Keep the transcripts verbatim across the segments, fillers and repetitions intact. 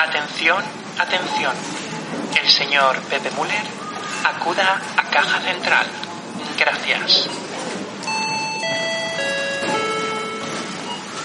Atención, atención. El señor Pepe Müller acuda a caja central. Gracias.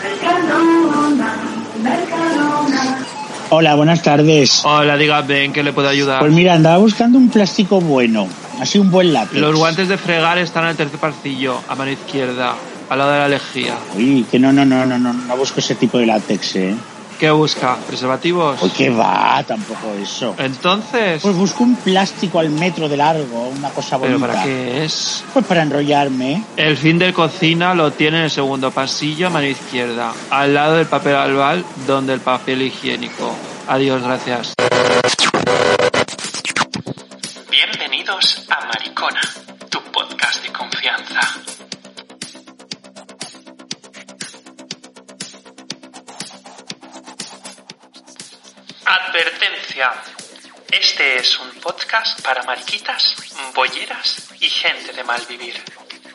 Mercadona, Mercadona. Hola, buenas tarres. Hola, dígame, ¿en qué le puedo ayudar? Pues mira, andaba buscando un plástico bueno, así un buen lápiz. Los guantes de fregar están en el tercer pasillo, a mano izquierda, al lado de la lejía. Uy, que no, no, no, no, no, no busco ese tipo de látex, ¿eh? ¿Qué busca? ¿Preservativos? Pues qué va, tampoco eso. ¿Entonces? Pues busco un plástico al metro de largo, una cosa bonita. ¿Pero para qué es? Pues para enrollarme. El fin de cocina lo tiene en el segundo pasillo, a mano izquierda, al lado del papel albal, donde el papel higiénico. Adiós, gracias. Bienvenidos a Maricona, tu podcast de confianza. Advertencia. Este es un podcast para mariquitas, bolleras y gente de mal vivir.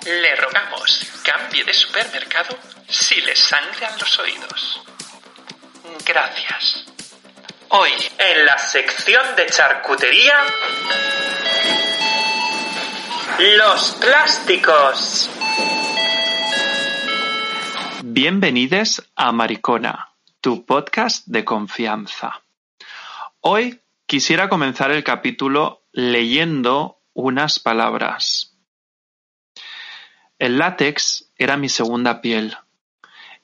Le rogamos, cambie de supermercado si le sangran los oídos. Gracias. Hoy, en la sección de charcutería, los plásticos. Bienvenides a Maricona, tu podcast de confianza. Hoy quisiera comenzar el capítulo leyendo unas palabras. El látex era mi segunda piel,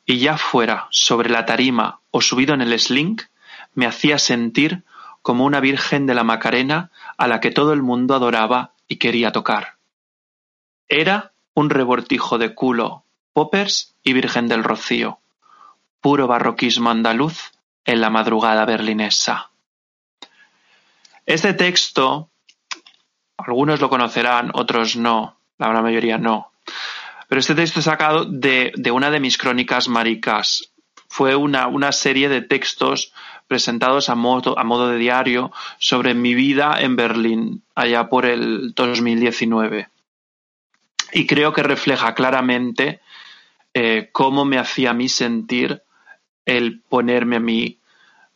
y ya fuera sobre la tarima o subido en el sling, me hacía sentir como una virgen de la Macarena a la que todo el mundo adoraba y quería tocar. Era un revoltijo de culo, poppers y Virgen del Rocío, puro barroquismo andaluz en la madrugada berlinesa. Este texto, algunos lo conocerán, otros no, la gran mayoría no. Pero este texto es sacado de, de una de mis crónicas maricas. Fue una, una serie de textos presentados a modo, a modo de diario sobre mi vida en Berlín, allá por el dos mil diecinueve. Y creo que refleja claramente eh, cómo me hacía a mí sentir el ponerme a mí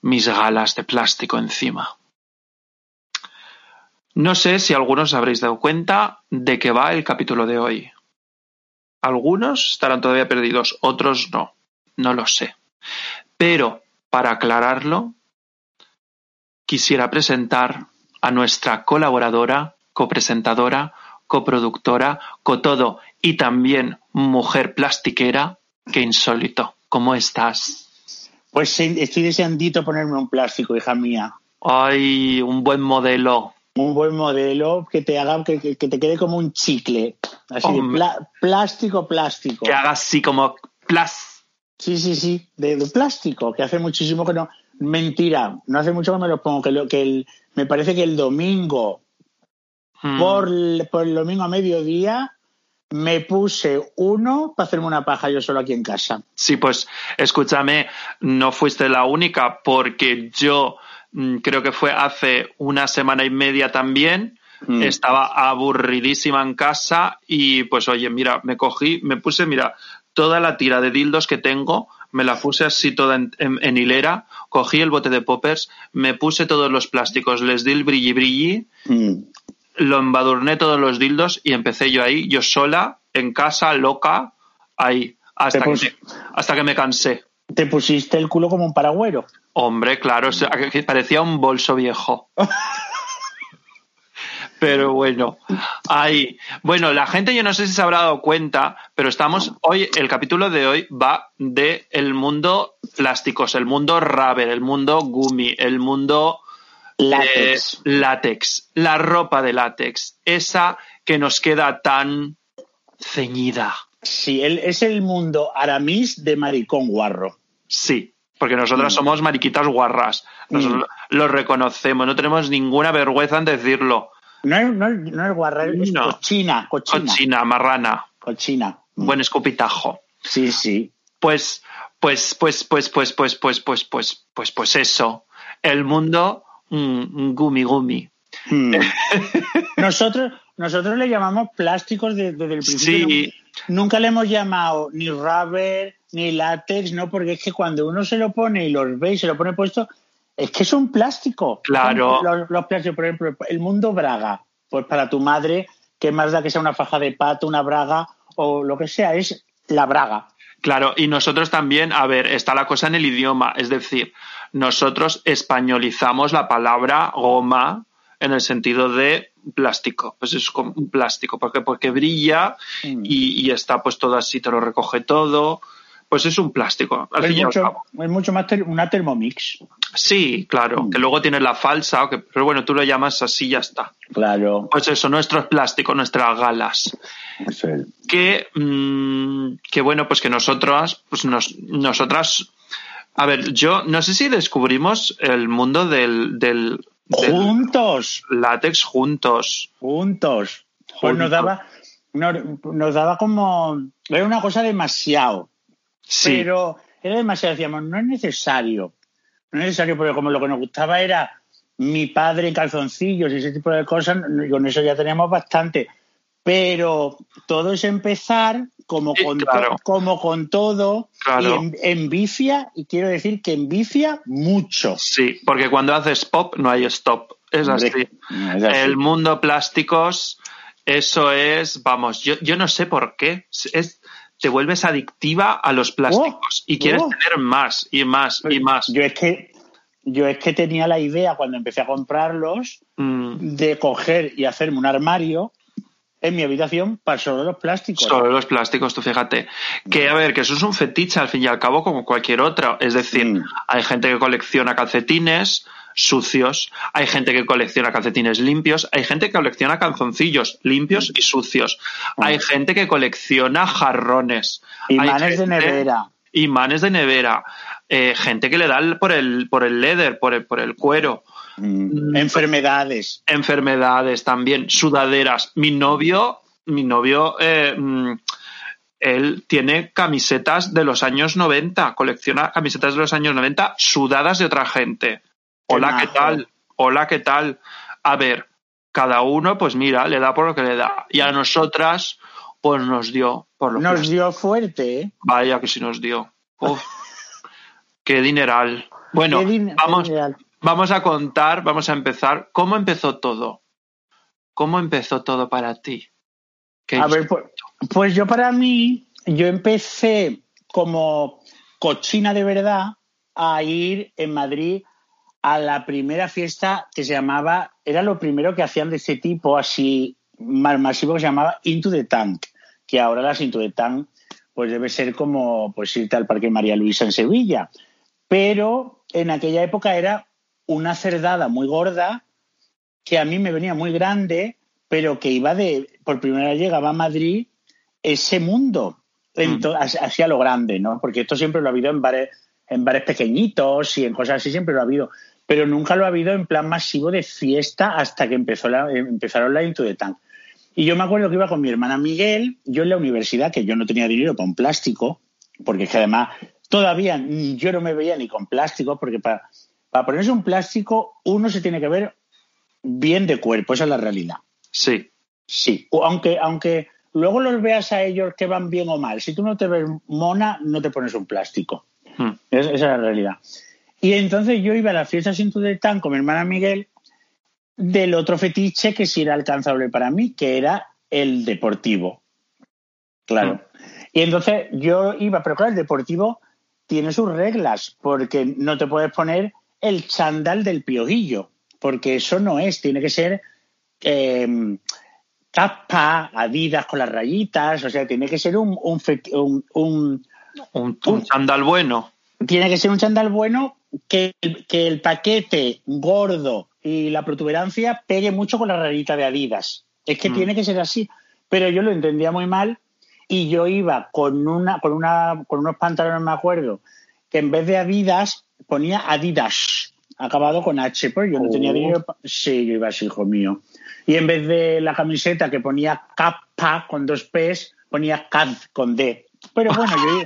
mis galas de plástico encima. No sé si algunos habréis dado cuenta de qué va el capítulo de hoy. Algunos estarán todavía perdidos, otros no, no lo sé. Pero, para aclararlo, quisiera presentar a nuestra colaboradora, copresentadora, coproductora, cotodo y también mujer plastiquera, que insólito. ¿Cómo estás? Pues estoy deseandito ponerme un plástico, hija mía. Ay, un buen modelo. Un buen modelo que te haga que, que, que te quede como un chicle, así oh, de pla, plástico, plástico. Que haga así como plas. Sí, sí, sí, de, de plástico, que hace muchísimo que no. Mentira, no hace mucho que me los pongo, que, lo, que el, me parece que el domingo, hmm. por, por el domingo a mediodía, me puse uno para hacerme una paja yo solo aquí en casa. Sí, pues escúchame, no fuiste la única, porque yo... creo que fue hace una semana y media también, mm. estaba aburridísima en casa y pues oye, mira, me cogí, me puse, mira, toda la tira de dildos que tengo, me la puse así toda en, en, en hilera, cogí el bote de poppers, me puse todos los plásticos, les di el brilli brilli, mm. lo embadurné todos los dildos y empecé yo ahí, yo sola, en casa, loca, ahí, hasta, que, me, hasta que me cansé. Te pusiste el culo como un paragüero. Hombre, claro, o sea, parecía un bolso viejo. Pero bueno, ahí. Bueno, la gente yo no sé si se habrá dado cuenta, pero estamos hoy, el capítulo de hoy va de el mundo plásticos, el mundo rubber, el mundo gumi, el mundo látex. Eh, látex, la ropa de látex, esa que nos queda tan ceñida. Sí, él es el mundo Aramis de maricón guarro. Sí, porque nosotras mm. somos mariquitas guarras. Nosotros mm. lo reconocemos, no tenemos ninguna vergüenza en decirlo. No es, no es, no es guarra, es no. cochina, cochina. Cochina, marrana. Cochina. Mm. Buen escupitajo. Sí, sí. Pues, pues, pues, pues, pues, pues, pues, pues, pues, pues, pues eso. El mundo mm, gumi gumi. Mm. nosotros, nosotros le llamamos plásticos desde, desde el principio. Sí. Nunca le hemos llamado ni rubber, ni látex, no, porque es que cuando uno se lo pone y los ve y se lo pone puesto, es que es un plástico. Claro. Los, los plásticos, por ejemplo, el mundo braga. Pues para tu madre, ¿qué más da que sea una faja de pato, una braga o lo que sea? Es la braga. Claro, y nosotros también, a ver, está la cosa en el idioma, es decir, nosotros españolizamos la palabra goma en el sentido de plástico, pues es como un plástico, porque porque brilla mm. y, y está pues todo así, te lo recoge todo, pues es un plástico. Al es, fin mucho, es mucho más ter- una Thermomix. Sí, claro, mm. que luego tienes la falsa, okay, pero bueno, tú lo llamas así, ya está. Claro. Pues eso, nuestros plásticos, nuestras galas. Es el... Que mmm, que bueno, pues que nosotras, pues nos, nosotras, a ver, yo no sé si descubrimos el mundo del del juntos látex juntos juntos pues nos daba nos, nos daba como era una cosa demasiado sí. pero era demasiado, decíamos no es necesario no es necesario porque como lo que nos gustaba era mi padre en calzoncillos y ese tipo de cosas, con eso ya teníamos bastante, pero todo es empezar como sí, con claro. to, como con todo claro. y envicia, y quiero decir que envicia mucho. Sí, porque cuando haces pop no hay stop, es así. Sí, es así. El mundo plásticos, eso es, vamos, yo yo no sé por qué, es te vuelves adictiva a los plásticos oh, y quieres oh. tener más y más y más. Yo es que yo es que tenía la idea cuando empecé a comprarlos mm. de coger y hacerme un armario en mi habitación para solo los plásticos. Solo los plásticos, tú fíjate. Que, a ver, que eso es un fetiche, al fin y al cabo, como cualquier otro. Es decir, sí. hay gente que colecciona calcetines sucios, hay gente que colecciona calcetines limpios, hay gente que colecciona calzoncillos limpios y sucios, hay gente que colecciona jarrones. Imanes de nevera. Imanes de nevera. Eh, gente que le da por el, por el leather, por el, por el cuero. Enfermedades. Enfermedades también, sudaderas. Mi novio, mi novio, eh, él tiene camisetas de los años noventa, colecciona camisetas de los años noventa sudadas de otra gente. Hola, ¿qué, ¿qué tal? Hola, ¿qué tal? A ver, cada uno, pues mira, le da por lo que le da. Y a nosotras, pues nos dio por lo que nos dio fuerte, ¿eh? Vaya que sí nos dio. Uf, qué dineral. Bueno, qué din- vamos... Dineral. Vamos a contar, vamos a empezar. ¿Cómo empezó todo? ¿Cómo empezó todo para ti? A ver, pues, pues yo para mí, yo empecé como cochina de verdad a ir en Madrid a la primera fiesta que se llamaba, era lo primero que hacían de este tipo, así más masivo, que se llamaba Into the Tank, que ahora las Into the Tank pues debe ser como pues irte al Parque María Luisa en Sevilla. Pero en aquella época era una cerdada muy gorda que a mí me venía muy grande, pero que iba de... Por primera vez llegaba a Madrid ese mundo, entonces, mm. hacia lo grande, ¿no? Porque esto siempre lo ha habido en bares, en bares pequeñitos y en cosas así, siempre lo ha habido. Pero nunca lo ha habido en plan masivo de fiesta hasta que empezó la, empezaron la Into the Tank. Y yo me acuerdo que iba con mi hermana Miguel, yo en la universidad, que yo no tenía dinero para un plástico, porque es que además todavía yo no me veía ni con plástico, porque para... Para ponerse un plástico, uno se tiene que ver bien de cuerpo, esa es la realidad. Sí. Sí, aunque, aunque luego los veas a ellos que van bien o mal, si tú no te ves mona, no te pones un plástico. Mm. Es, esa es la realidad. Y entonces yo iba a las fiestas Into the Tank con mi hermana Miguel del otro fetiche que sí era alcanzable para mí, que era el deportivo. Claro. Mm. Y entonces yo iba, pero claro, el deportivo tiene sus reglas, porque no te puedes poner el chándal del piojillo, porque eso no es, tiene que ser eh, capa, Adidas con las rayitas, o sea, tiene que ser un un, un, un, un, un chándal bueno. Tiene que ser un chándal bueno que, que el paquete gordo y la protuberancia pegue mucho con la rayita de Adidas. Es que mm. tiene que ser así. Pero yo lo entendía muy mal y yo iba con una con una con unos pantalones, me acuerdo, que en vez de Adidas ponía Adidas acabado con H, pues yo no oh. tenía dinero. Sí, yo iba así, hijo mío. Y en vez de la camiseta que ponía Kappa con dos P's, ponía Cad con D. Pero bueno, yo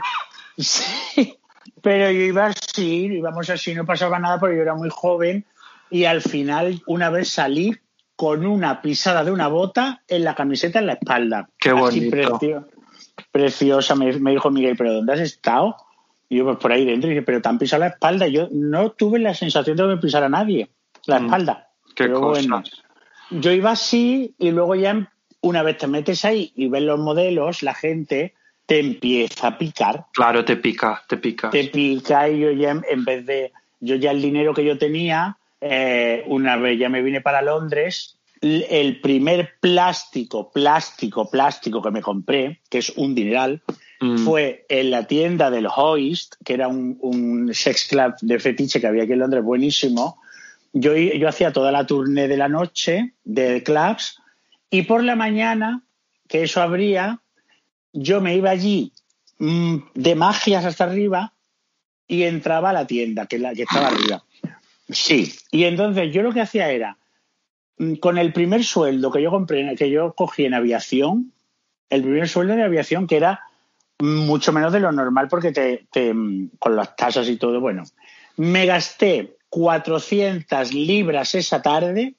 sí, pero yo iba así, íbamos así, no pasaba nada porque yo era muy joven. Y al final, una vez salí con una pisada de una bota en la camiseta en la espalda. Qué bonito. Así, precio, preciosa. Me, me dijo Miguel, ¿pero dónde has estado? Y yo, pues por ahí dentro. Y dije, pero te han pisado la espalda. Yo no tuve la sensación de que me pisara nadie la mm, espalda. Qué pero cosa. Bueno, yo iba así y luego ya, una vez te metes ahí y ves los modelos, la gente... te empieza a picar. Claro, te pica, te pica. Te pica y yo ya, en vez de... Yo ya el dinero que yo tenía, eh, una vez ya me vine para Londres, el primer plástico, plástico, plástico que me compré, que es un dineral, mm. fue en la tienda del Hoist, que era un, un sex club de fetiche que había aquí en Londres, buenísimo. Yo, yo hacía toda la tournée de la noche de clubs y por la mañana, que eso abría... yo me iba allí de magias hasta arriba y entraba a la tienda, que, la, que estaba arriba. Sí. Y entonces yo lo que hacía era, con el primer sueldo que yo compré, que yo cogí en aviación, el primer sueldo de aviación, que era mucho menos de lo normal porque te, te, con las tasas y todo, bueno, me gasté cuatrocientas libras esa tarde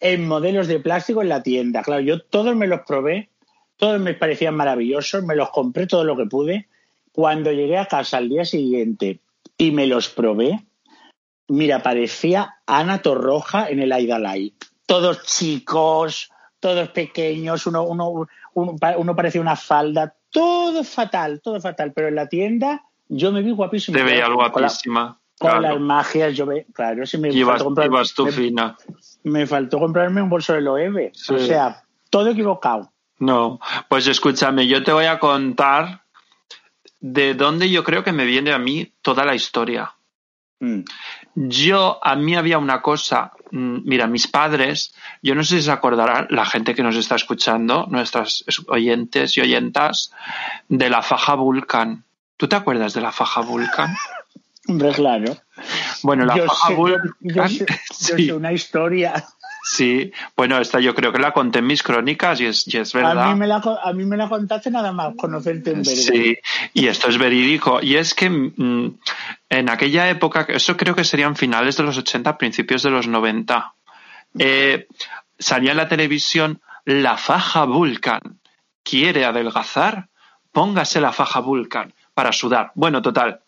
en modelos de plástico en la tienda. Claro, yo todos me los probé. Todos me parecían maravillosos, me los compré todo lo que pude. Cuando llegué a casa al día siguiente y me los probé, mira, parecía Ana Torroja en el Aidalai. Todos chicos, todos pequeños, uno, uno, uno, uno parecía una falda, todo fatal, todo fatal. Pero en la tienda yo me vi guapísima. Te veía guapísima. Con claro. las magias, yo ve, claro, si me ibas, faltó comprar, tú me, fina. Me faltó comprarme un bolso de Loewe. Sí. O sea, todo equivocado. No, pues escúchame, yo te voy a contar de dónde yo creo que me viene a mí toda la historia. Mm. Yo, a mí había una cosa, mira, mis padres, yo no sé si se acordarán, la gente que nos está escuchando, nuestras oyentes y oyentas, de la faja Vulcan. ¿Tú te acuerdas de la faja Vulcan? Hombre, claro. Bueno, la yo faja sé, Vulcan... Yo, yo, sé, yo sí. sé una historia... Sí, bueno, esta yo creo que la conté en mis crónicas y es, y es verdad. A mí, me la, a mí me la contaste nada más, conocerte en Berghain. Sí, y esto es verídico. Y es que mmm, en aquella época, eso creo que serían finales de los ochenta, principios de los noventa, eh, salía en la televisión la faja Vulcan. ¿Quiere adelgazar? Póngase la faja Vulcan para sudar. Bueno, total,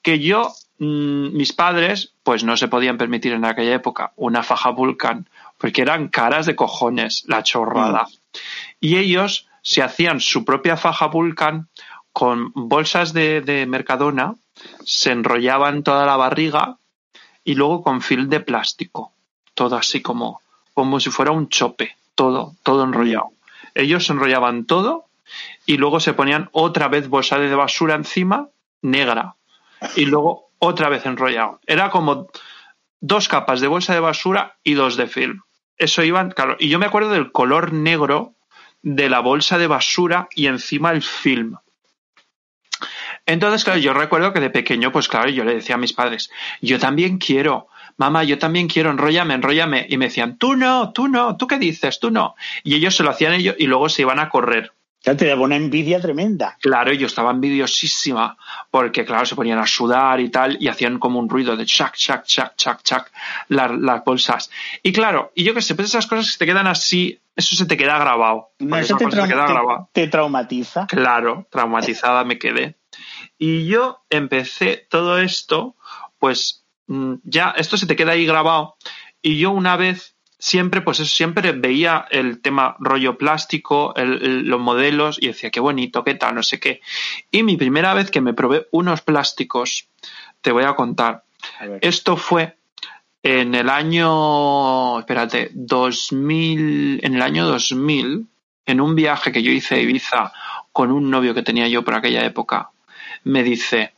que yo, mmm, mis padres, pues no se podían permitir en aquella época una faja Vulcan, porque eran caras de cojones, la chorrada. Y ellos se hacían su propia faja Vulcan con bolsas de, de Mercadona, se enrollaban toda la barriga y luego con film de plástico, todo así como, como si fuera un chope, todo, todo enrollado. Ellos se enrollaban todo y luego se ponían otra vez bolsa de basura encima, negra, y luego otra vez enrollado. Era como dos capas de bolsa de basura y dos de film. Eso iban, claro. Y yo me acuerdo del color negro de la bolsa de basura y encima el film. Entonces, claro, yo recuerdo que de pequeño, pues claro, yo le decía a mis padres, yo también quiero, mamá, yo también quiero, enróllame, enróllame. Y me decían, tú no, tú no, tú qué dices, tú no. Y ellos se lo hacían ellos y luego se iban a correr. Ya te daba una envidia tremenda. Claro, yo estaba envidiosísima, porque claro, se ponían a sudar y tal, y hacían como un ruido de chac, chac, chac, chac, chac, las, las bolsas. Y claro, y yo que sé, pues esas cosas que se te quedan así, eso se te queda grabado. No, eso te, traum- te, queda grabado. Te, te traumatiza. Claro, traumatizada me quedé. Y yo empecé todo esto, pues ya, esto se te queda ahí grabado. Y yo una vez... Siempre, pues eso, siempre veía el tema rollo plástico, el, el, los modelos, y decía, qué bonito, qué tal, no sé qué. Y mi primera vez que me probé unos plásticos, te voy a contar. A ver. Esto fue en el año, espérate, dos mil, en el año dos mil, en un viaje que yo hice a Ibiza con un novio que tenía yo por aquella época. Me dice...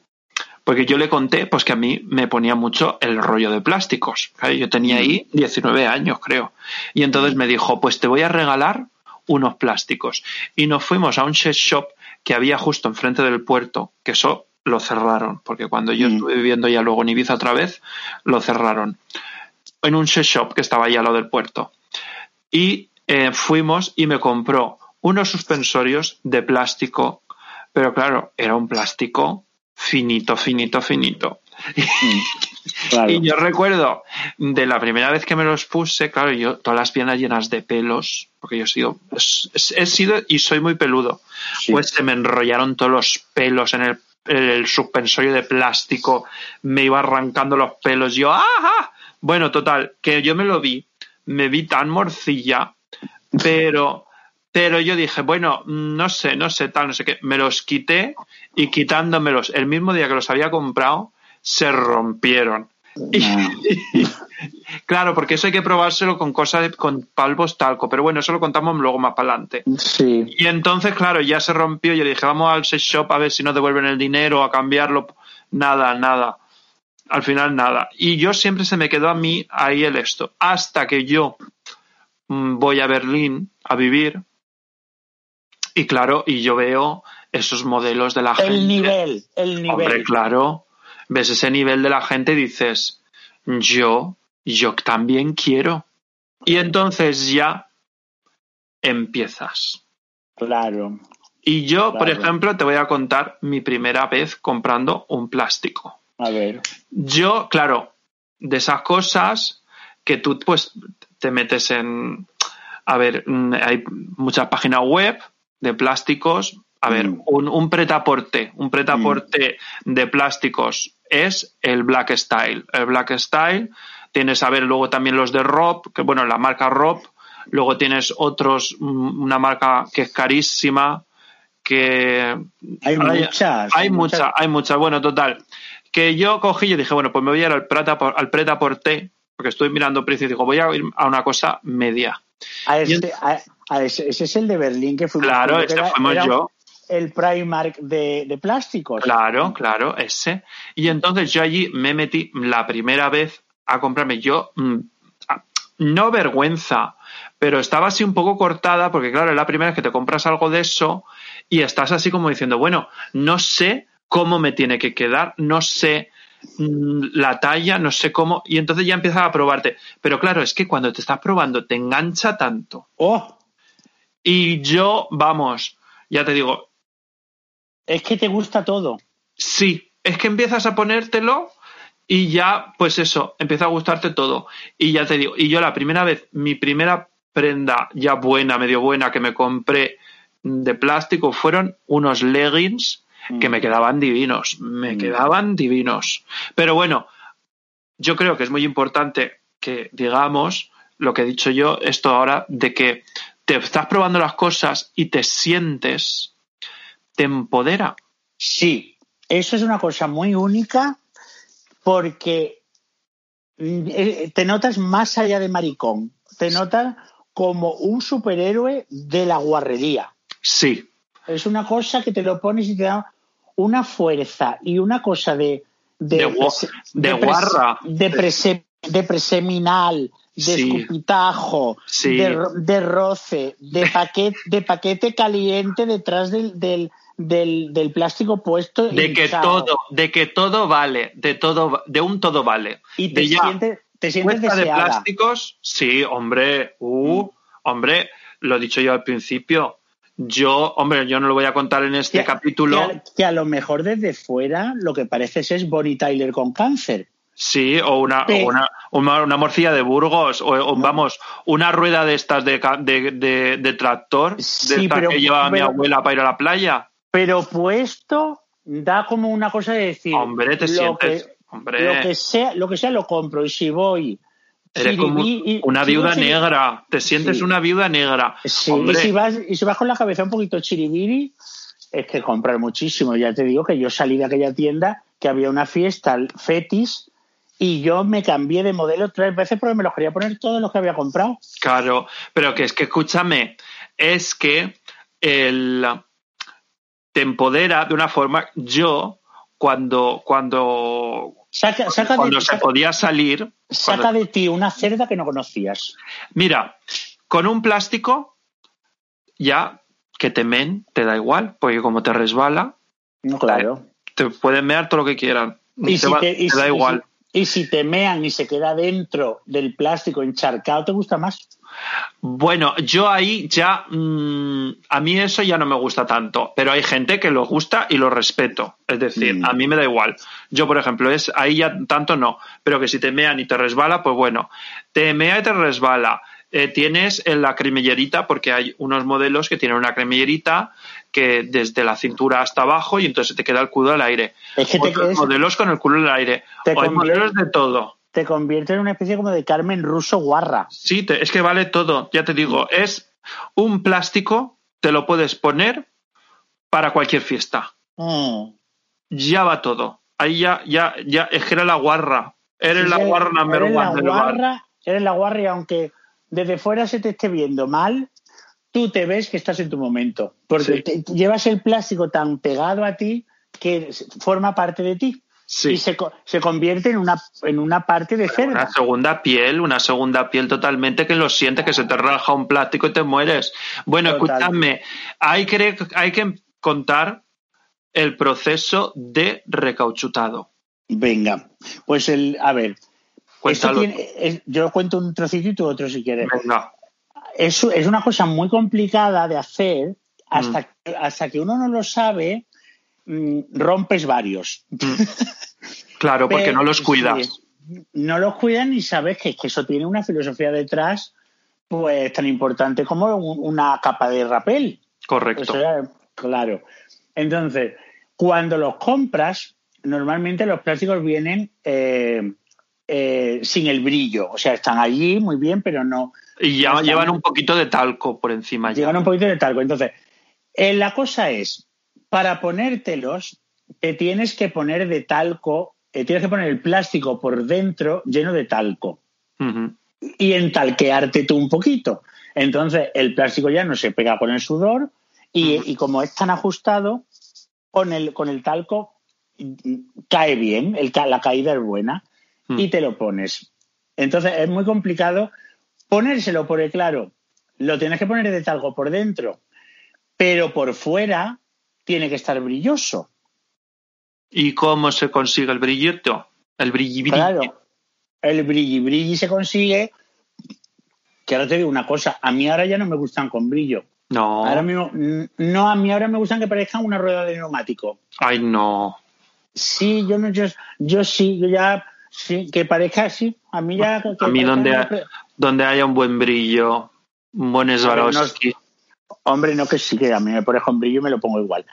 Porque yo le conté pues que a mí me ponía mucho el rollo de plásticos. ¿Vale? Yo tenía ahí diecinueve años, creo. Y entonces me dijo, pues te voy a regalar unos plásticos. Y nos fuimos a un sex shop que había justo enfrente del puerto, que eso lo cerraron, porque cuando yo mm. estuve viviendo ya luego en Ibiza otra vez, lo cerraron, en un sex shop que estaba allá al lado del puerto. Y eh, fuimos y me compró unos suspensorios de plástico, pero claro, era un plástico finito, finito, finito. Mm, claro. Y yo recuerdo de la primera vez que me los puse, claro, yo todas las piernas llenas de pelos, porque yo he sido, he sido y soy muy peludo, sí. Pues se me enrollaron todos los pelos en el, el suspensorio de plástico, me iba arrancando los pelos, yo, ¡ajá! Bueno, total, que yo me lo vi, me vi tan morcilla, pero... Pero yo dije, bueno, no sé, no sé, tal, no sé qué. Me los quité y quitándomelos el mismo día que los había comprado, se rompieron. No. Y, y, claro, porque eso hay que probárselo con cosas, de, con palvos talco. Pero bueno, eso lo contamos luego más para adelante. Sí. Y entonces, claro, ya se rompió. Yo dije, vamos al sex shop a ver si nos devuelven el dinero, a cambiarlo. Nada, nada. Al final, nada. Y yo siempre se me quedó a mí ahí el esto. Hasta que yo voy a Berlín a vivir. Y claro, y yo veo esos modelos de la gente. El nivel, el nivel. Hombre, claro, ves ese nivel de la gente y dices, yo, yo también quiero. Y entonces ya empiezas. Claro. Y yo, claro. Por ejemplo, te voy a contar mi primera vez comprando un plástico. A ver. Yo, claro, de esas cosas que tú pues te metes en... A ver, hay muchas páginas web de plásticos, a ver, mm. un, un pretaporte, un pretaporte mm. de plásticos es el Black Style. El Black Style, tienes, a ver, luego también los de Rob, que bueno, la marca Rob, luego tienes otros, una marca que es carísima, que... Hay muchas. Hay, hay muchas, muchas, hay muchas. Bueno, total, que yo cogí y dije, bueno, pues me voy a ir al, al pretaporte, porque estoy mirando precios y digo, voy a ir a una cosa media. A este, a, a ese, ese es el de Berlín que fuimos. Claro, este fuimos yo. El Primark de, de plásticos. Claro, claro, ese. Y entonces yo allí me metí la primera vez a comprarme. Yo, no vergüenza, pero estaba así un poco cortada, porque claro, es la primera vez que te compras algo de eso y estás así como diciendo, bueno, no sé cómo me tiene que quedar, no sé la talla, no sé cómo, y entonces ya empiezas a probarte, pero claro, es que cuando te estás probando te engancha tanto. ¡Oh! Y yo, vamos, ya te digo, es que te gusta todo. Sí, es que empiezas a ponértelo y ya, pues eso, empieza a gustarte todo. Y ya te digo, y yo la primera vez, mi primera prenda ya buena, medio buena, que me compré de plástico fueron unos leggings que me quedaban divinos, me mm. quedaban divinos. Pero bueno, yo creo que es muy importante que digamos lo que he dicho yo, esto ahora, de que te estás probando las cosas y te sientes, te empodera. Sí, eso es una cosa muy única porque te notas más allá de maricón, te notas como un superhéroe de la guarrería. Sí. Es una cosa que te lo pones y te da una fuerza y una cosa de... De, de, prese, de, de guarra. De, prese, de preseminal, de sí. escupitajo, sí. De, de roce, de paquete, de paquete caliente detrás del, del, del, del plástico puesto. De que todo, de que todo vale, de todo, de un todo vale. Y te de sientes, ya, te sientes deseada. De plásticos, sí, hombre, uh, mm. hombre, lo he dicho yo al principio... Yo, hombre, yo no lo voy a contar en este que, capítulo. Que a, que a lo mejor desde fuera lo que pareces es Bonnie Tyler con cáncer. Sí, o una, Pe- o una, una, una morcilla de Burgos, o, o no. Vamos, una rueda de estas de, de, de, de tractor, sí, de estas pero, que llevaba pero, mi abuela para ir a la playa. Pero puesto da como una cosa de decir... Hombre, te sientes... Que, hombre. Lo que sea, lo que sea lo compro, y si voy... Eres como una viuda sí, negra, te sientes sí. una viuda negra. Sí. Y, si vas, y si vas con la cabeza un poquito chiribiri, es que comprar muchísimo. Ya te digo que yo salí de aquella tienda que había una fiesta fetis y yo me cambié de modelo tres veces porque me los quería poner todos los que había comprado. Claro, pero que es que escúchame, es que el, te empodera de una forma. Yo, cuando... cuando Saca, saca cuando de, se saca, podía salir... Saca cuando... de ti una cerda que no conocías. Mira, con un plástico ya que te men, te da igual, porque como te resbala, no, claro, te, te pueden mear todo lo que quieran. Y te, si va, te, te y da si, igual. Y si te mean y se queda dentro del plástico encharcado, ¿te gusta más? Bueno, yo ahí ya... Mmm, a mí eso ya no me gusta tanto, pero hay gente que lo gusta y lo respeto. Es decir, mm. a mí me da igual. Yo, por ejemplo, es ahí ya tanto no, pero que si te mean y te resbala, pues bueno, te mea y te resbala. Eh, tienes en la cremellerita, porque hay unos modelos que tienen una cremellerita que desde la cintura hasta abajo y entonces te queda el culo al aire. Es que te crees, modelos con el culo al aire. O hay modelos de todo. Te convierte en una especie como de Carmen Russo guarra. Sí, te, es que vale todo. Ya te digo, es un plástico, te lo puedes poner para cualquier fiesta. Mm. Ya va todo. Ahí ya, ya, ya, es que era la guarra. Eres sí, la guarra number eres one. La guarra, eres la guarra y aunque desde fuera se te esté viendo mal, tú te ves que estás en tu momento. Porque sí. te, te llevas el plástico tan pegado a ti que forma parte de ti. Sí. Y se, se convierte en una, en una parte de cerda. Una segunda piel, una segunda piel totalmente que lo sientes, que se te raja un plástico y te mueres. Bueno, total. Escúchame, hay que, hay que contar el proceso de recauchutado. Venga, pues el, a ver, cuéntalo. Tiene, es, yo cuento un trocito y tú otro si quieres. Venga. Es, es una cosa muy complicada de hacer, hasta, mm. hasta que uno no lo sabe... rompes varios. Claro, porque pero, no los cuidas. Sí, no los cuidas ni sabes que, que eso tiene una filosofía detrás pues tan importante como una capa de rapel. Correcto. O sea, claro. Entonces, cuando los compras, normalmente los plásticos vienen eh, eh, sin el brillo. O sea, están allí muy bien, pero no... Y ya no llevan están... un poquito de talco por encima. Llevan ya. un poquito de talco. Entonces, eh, la cosa es... Para ponértelos, te tienes que poner de talco, te tienes que poner el plástico por dentro lleno de talco uh-huh. y entalquearte tú un poquito. Entonces, el plástico ya no se pega con el sudor y, uh-huh. y como es tan ajustado, con el, con el talco cae bien, el, la caída es buena uh-huh. y te lo pones. Entonces, es muy complicado ponérselo porque, claro, lo tienes que poner de talco por dentro, pero por fuera... tiene que estar brilloso. ¿Y cómo se consigue el brillito? El brilli-brilli. Claro, el brilli-brilli se consigue... Que ahora te digo una cosa, a mí ahora ya no me gustan con brillo. No. Ahora mismo, no, a mí ahora me gustan que parezcan una rueda de neumático. Ay, no. Sí, yo no, yo, yo sí, yo ya... Sí, que parezca así. A mí ya... A mí donde, ha, una... donde haya un buen brillo, un buen Swarovski... Hombre, no que sí, que a mí me pones con brillo y me lo pongo igual.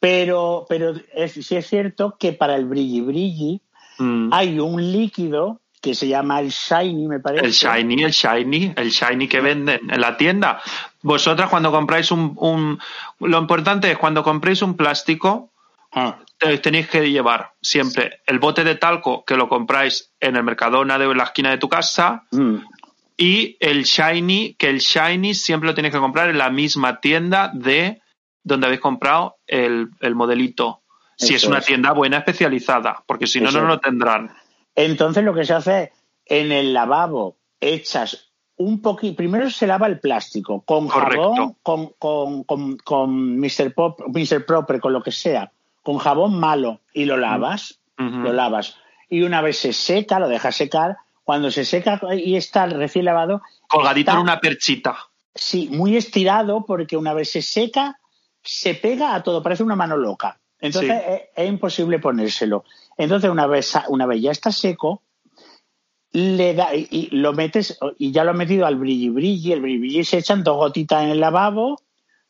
Pero, pero es, sí es cierto que para el brilli-brilli mm. hay un líquido que se llama el shiny, me parece. El shiny, el shiny, el shiny que venden en la tienda. Vosotras cuando compráis un... un lo importante es cuando compréis un plástico, ah. tenéis que llevar siempre el bote de talco que lo compráis en el Mercadona de la esquina de tu casa... Mm. Y el shiny, que el shiny siempre lo tienes que comprar en la misma tienda de donde habéis comprado el, el modelito. Eso si es una es. tienda buena especializada, porque si no, no lo tendrán. Entonces lo que se hace es, en el lavabo, echas un poquito... Primero se lava el plástico, con Correcto. jabón, con, con, con, con mister Pop, mister Proper, con lo que sea, con jabón malo, y lo lavas, uh-huh. lo lavas. Y una vez se seca, lo dejas secar... Cuando se seca y está recién lavado... Colgadito está, en una perchita. Sí, muy estirado porque una vez se seca, se pega a todo. Parece una mano loca. Entonces sí. es, es imposible ponérselo. Entonces una vez, una vez ya está seco, le da, y, y lo metes y ya lo has metido al brilli-brilli. El brilli-brilli se echan dos gotitas en el lavabo,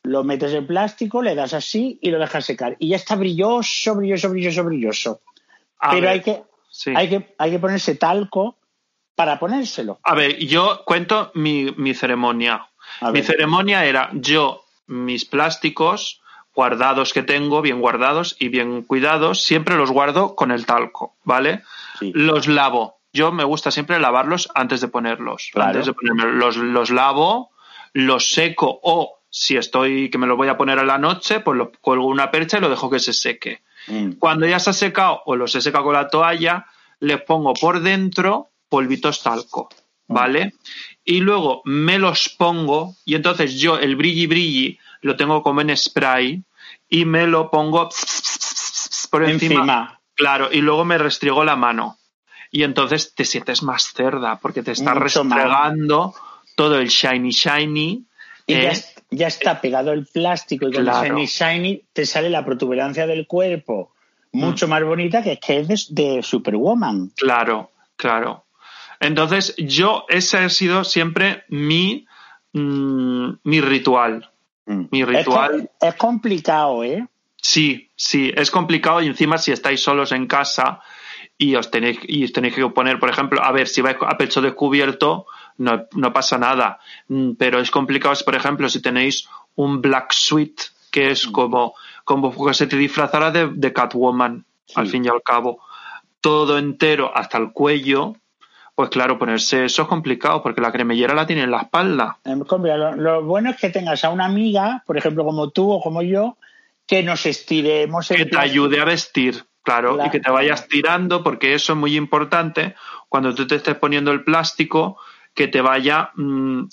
lo metes en plástico, le das así y lo dejas secar. Y ya está brilloso, brilloso, brilloso, brilloso. A Pero ver, hay, que, sí. hay, que, hay que ponerse talco para ponérselo. A ver, yo cuento mi, mi ceremonia. Mi ceremonia era yo, mis plásticos guardados que tengo, bien guardados y bien cuidados, siempre los guardo con el talco, ¿vale? Sí. Los lavo. Yo me gusta siempre lavarlos antes de ponerlos. Claro. Antes de ponerlos. Los, los lavo, los seco o si estoy que me los voy a poner a la noche, pues los colgo una percha y lo dejo que se seque. Mm. Cuando ya se ha secado o los he secado con la toalla, les pongo por dentro polvitos talco, ¿vale? Y luego me los pongo y entonces yo el brilli brilli lo tengo como en spray y me lo pongo por encima. encima. Claro, y luego me restriego la mano. Y entonces te sientes más cerda porque te estás restregando todo el shiny shiny. Y eh, ya, ya está pegado el plástico y con claro. el shiny shiny te sale la protuberancia del cuerpo mucho mm. más bonita que, que es de, de Superwoman. Claro, claro. Entonces yo, ese ha sido siempre mi, mm, mi ritual. Mm. Mi ritual. Es, es complicado, ¿eh? Sí, sí, es complicado y encima si estáis solos en casa... Y os, tenéis, y os tenéis que poner, por ejemplo, a ver, si vais a pecho descubierto, no, no pasa nada. Pero es complicado, por ejemplo, si tenéis un black suit, que es como, como que se te disfrazara de, de Catwoman, sí. al fin y al cabo. Todo entero hasta el cuello, pues claro, ponerse eso es complicado, porque la cremallera la tiene en la espalda. Lo, lo bueno es que tengas a una amiga, por ejemplo, como tú o como yo, que nos estiremos. Que te ayude a vestir. Claro, claro, y que te vayas tirando, porque eso es muy importante, cuando tú te estés poniendo el plástico, que te vaya mmm,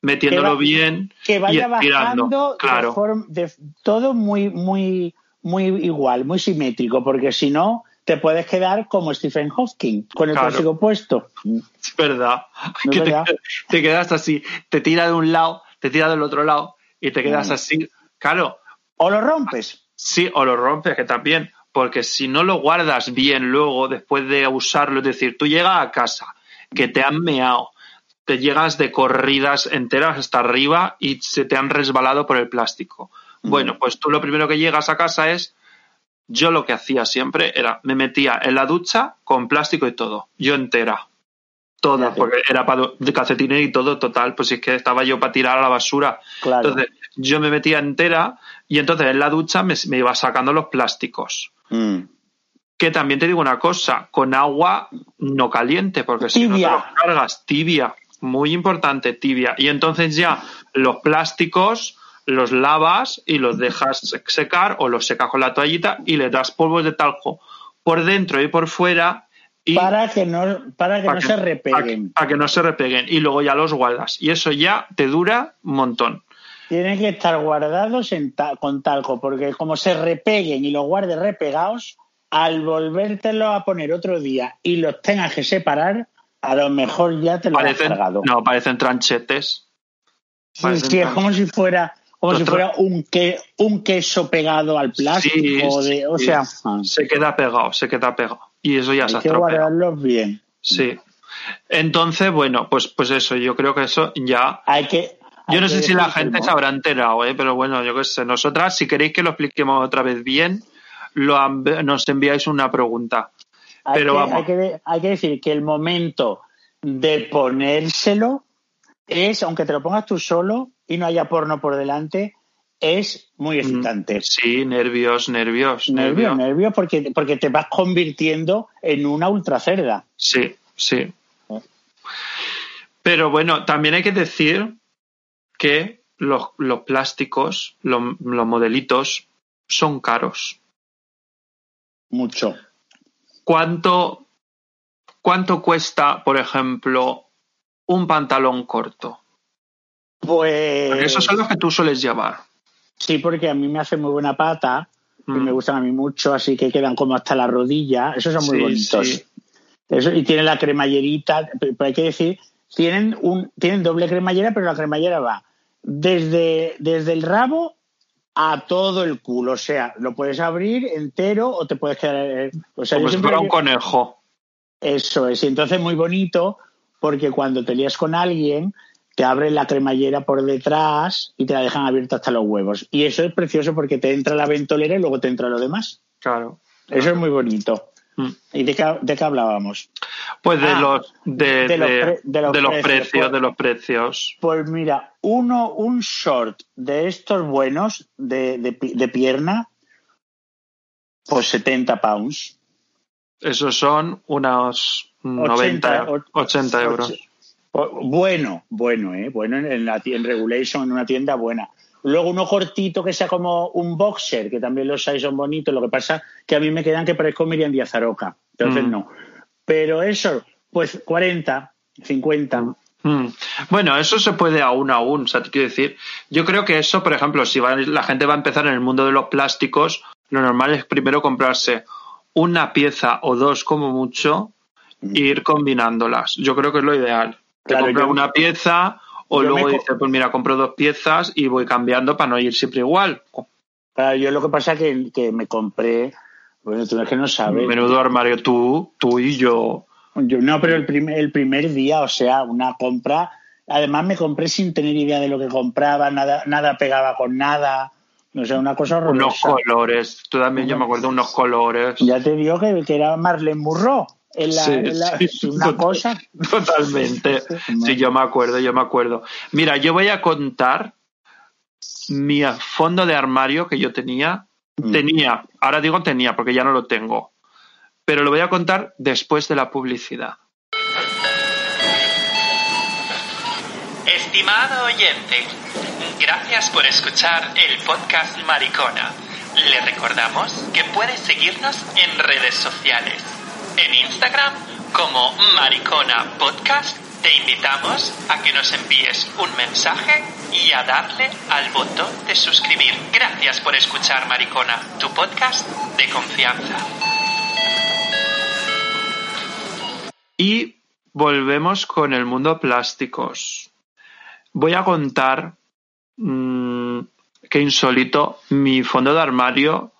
metiéndolo que va, bien que vaya y estirando. Bajando claro. de forma, de, todo muy, muy, muy igual, muy simétrico, porque si no, te puedes quedar como Stephen Hawking, con el claro. plástico puesto. Es verdad, ¿No que es verdad? Te, te quedas así, te tira de un lado, te tira del otro lado, y te quedas mm. así, claro. O lo rompes. Sí, o lo rompes, que también... Porque si no lo guardas bien luego, después de usarlo, es decir, tú llegas a casa, que te han meado, te llegas de corridas enteras hasta arriba y se te han resbalado por el plástico. Mm. Bueno, pues tú lo primero que llegas a casa es, yo lo que hacía siempre era, me metía en la ducha con plástico y todo, yo entera, toda, sí. porque era para de calcetines y todo, total, pues es que estaba yo para tirar a la basura. Claro. Entonces, yo me metía entera y entonces en la ducha me, me iba sacando los plásticos. Mm. Que también te digo una cosa, con agua no caliente, porque tibia. Si no te los cargas, tibia, muy importante, tibia. Y entonces ya los plásticos los lavas y los dejas secar o los secas con la toallita y le das polvos de talco por dentro y por fuera. Y para que no, para que para no que, se repeguen. Para que, que no se repeguen y luego ya los guardas. Y eso ya te dura un montón. Tienen que estar guardados en ta- con talco, porque como se repeguen y los guardes repegados, al volvértelos a poner otro día y los tengas que separar, a lo mejor ya te lo has cargado. No, parecen tranchetes. Sí, parecen sí, tranchetes. Es como si fuera, como si fuera un, que, un queso pegado al plástico. Sí, de, o sí, sea, sí. Se queda pegado, se queda pegado. Y eso ya se ha estropeado. Hay que guardarlos bien. Sí. Entonces, bueno, pues, pues eso, yo creo que eso ya... Hay que... Yo no sé si la gente se habrá enterado, ¿eh? Pero bueno, yo qué sé. Nosotras, si queréis que lo expliquemos otra vez bien, lo, nos enviáis una pregunta. Hay, pero que, vamos. Hay, que, hay que decir que el momento de ponérselo es, aunque te lo pongas tú solo y no haya porno por delante, es muy excitante. Sí, nervios, nervios. Nervios, nervios, nervios porque, porque te vas convirtiendo en una ultracerda. Sí, sí. Pero bueno, también hay que decir... que los, los plásticos, los, los modelitos, son caros. Mucho. ¿Cuánto, cuánto cuesta, por ejemplo, un pantalón corto? Pues... Porque esos son los que tú sueles llevar. Sí, porque a mí me hace muy buena pata, mm. y me gustan a mí mucho, así que quedan como hasta la rodilla. Esos son muy sí, bonitos. Sí. Eso, y tienen la cremallerita, pero hay que decir... Tienen, un, tienen doble cremallera, pero la cremallera va desde, desde el rabo a todo el culo. O sea, lo puedes abrir entero o te puedes quedar... O sea, como si fuera un conejo. Eso es. Y entonces muy bonito porque cuando te lías con alguien te abren la cremallera por detrás y te la dejan abierta hasta los huevos. Y eso es precioso porque te entra la ventolera y luego te entra lo demás. Claro. Eso claro. es muy bonito. ¿Y de qué, de qué hablábamos? Pues de ah, los de, de los, pre, de los, de los precios, precios pues, de los precios. Pues mira, uno un short de estos buenos de, de, de pierna pues setenta pounds. Esos son unos noventa, ochenta euros. Bueno, bueno, eh, bueno en la en Regulation, en una tienda buena. Luego uno cortito que sea como un boxer, que también los hay, son bonitos. Lo que pasa que a mí me quedan que parezco Miriam Díaz Aroca. Entonces mm. no. Pero eso, pues cuarenta, cincuenta. Bueno, eso se puede aún aún, o sea, te quiero decir, yo creo que eso, por ejemplo, si va, la gente va a empezar en el mundo de los plásticos, lo normal es primero comprarse una pieza o dos como mucho e ir combinándolas. Yo creo que es lo ideal. Te claro, compras yo, una pieza o luego me... dices, pues mira, compro dos piezas y voy cambiando para no ir siempre igual. Claro, yo lo que pasa es que, que me compré, bueno, tú es que no sabes. Menudo armario tú, tú y yo. Yo, no, pero el primer, el primer día, o sea, una compra. Además, me compré sin tener idea de lo que compraba, nada nada pegaba con nada. O sea, una cosa horrorosa. Unos colores, tú también, yo me acuerdo, unos colores. Ya te digo que, que era Marlene Murro. En la, sí, en la, sí, una total, cosa. Totalmente. Sí, yo me acuerdo, yo me acuerdo. Mira, yo voy a contar mi fondo de armario que yo tenía. Mm. Tenía, ahora digo tenía porque ya no lo tengo. Pero lo voy a contar después de la publicidad. Estimado oyente, gracias por escuchar el podcast Maricona. Le recordamos que puedes seguirnos en redes sociales. En Instagram, como Maricona Podcast, te invitamos a que nos envíes un mensaje y a darle al botón de suscribir. Gracias por escuchar Maricona, tu podcast de confianza. Y volvemos con el mundo plásticos. Voy a contar mmm, que insólito mi fondo de armario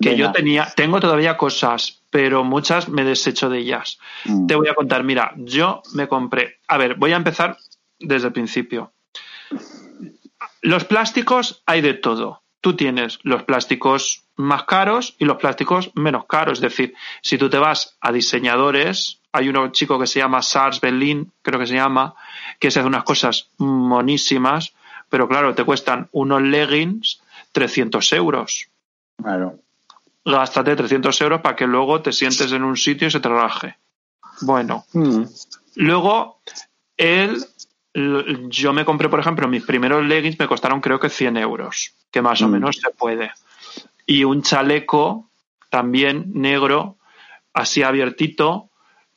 que Venga. yo tenía. Tengo todavía cosas, pero muchas me desecho de ellas. Mm. Te voy a contar, mira, yo me compré... A ver, voy a empezar desde el principio. Los plásticos hay de todo. Tú tienes los plásticos más caros y los plásticos menos caros. Es decir, si tú te vas a diseñadores... Hay un chico que se llama Sars Berlin, creo que se llama, que se hace unas cosas monísimas, pero claro, te cuestan unos leggings trescientos euros. Claro. Gástate trescientos euros para que luego te sientes en un sitio y se te relaje. Bueno. Mm. Luego, él, yo me compré, por ejemplo, mis primeros leggings me costaron creo que cien euros, que más mm. o menos se puede. Y un chaleco, también negro, así abiertito,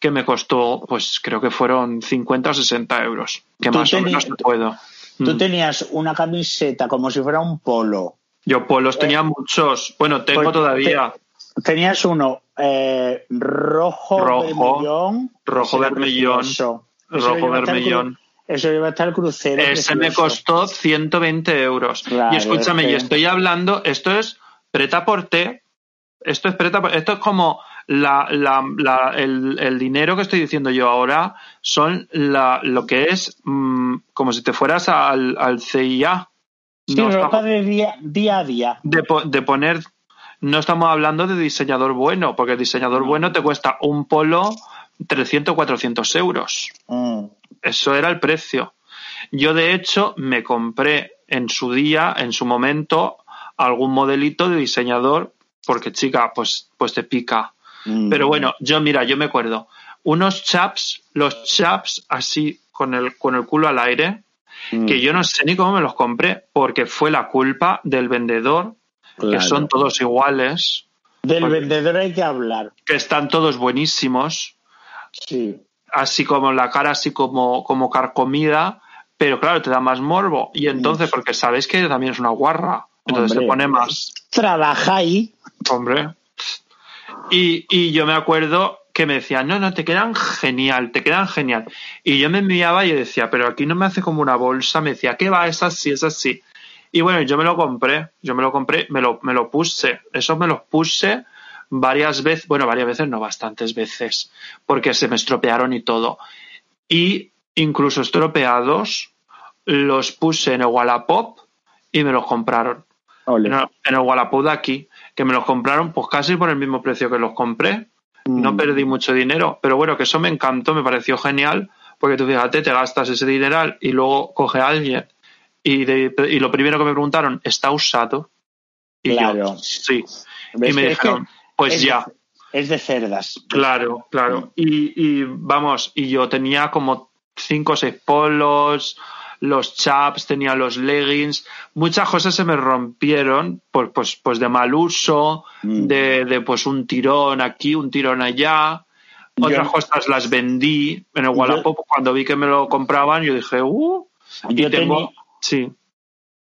que me costó, pues creo que fueron cincuenta o sesenta euros, que tú más o menos no puedo. Tú mm. tenías una camiseta como si fuera un polo. Yo polos eh, tenía muchos, bueno, tengo pues, todavía. Te, tenías uno eh, rojo, rojo vermellón. Rojo vermellón, rojo vermellón. Eso iba a estar el crucero. Ese precioso. Me costó ciento veinte euros. Claro, y escúchame, este. y estoy hablando, esto es pretaporté, esto es pretaporté, esto es como... La, la, la, el, el dinero que estoy diciendo yo ahora son la, lo que es mmm, como si te fueras al, al C I A. Sí, no ropa de día, día a día. De, de poner, no estamos hablando de diseñador bueno, porque el diseñador no. bueno te cuesta un polo trescientos, cuatrocientos euros. Mm. Eso era el precio. Yo, de hecho, me compré en su día, en su momento, algún modelito de diseñador, porque, chica, pues, pues te pica. Pero bueno, yo mira, yo me acuerdo unos chaps, los chaps así con el con el culo al aire, mm. que yo no sé ni cómo me los compré, porque fue la culpa del vendedor, claro. que son todos iguales. Del vendedor hay que hablar. Que están todos buenísimos. Sí. Así como la cara, así como, como carcomida, pero claro, te da más morbo. Y entonces, Uf. porque sabéis que también es una guarra, entonces Hombre, te pone más. Trabaja ahí. Hombre. Y, y yo me acuerdo que me decían, no, no, te quedan genial, te quedan genial. Y yo me enviaba y decía, pero aquí no me hace como una bolsa. Me decía, ¿qué va? Es así, es así. Y bueno, yo me lo compré, yo me lo compré, me lo, me lo puse. Eso me los puse varias veces, bueno, varias veces, no, bastantes veces, porque se me estropearon y todo. Y incluso estropeados, los puse en el Wallapop y me los compraron. Olé. En el Wallapop de aquí. Que me los compraron pues casi por el mismo precio que los compré. Mm. No perdí mucho dinero, pero bueno, que eso me encantó, me pareció genial, porque tú fíjate, te gastas ese dineral y luego coge a alguien y, de, y lo primero que me preguntaron, ¿está usado? Y claro. yo, sí. Y me dijeron, pues es ya. De, es de cerdas. Claro, claro. Y, y vamos, y yo tenía como cinco o seis polos... los chaps, tenía los leggings, muchas cosas se me rompieron por, pues, pues de mal uso, mm. de, de pues un tirón aquí, un tirón allá, Otras yo, cosas las vendí en el Wallapop. Yo, cuando vi que me lo compraban, yo dije, ¡uh! Y yo tengo... Tenía, sí.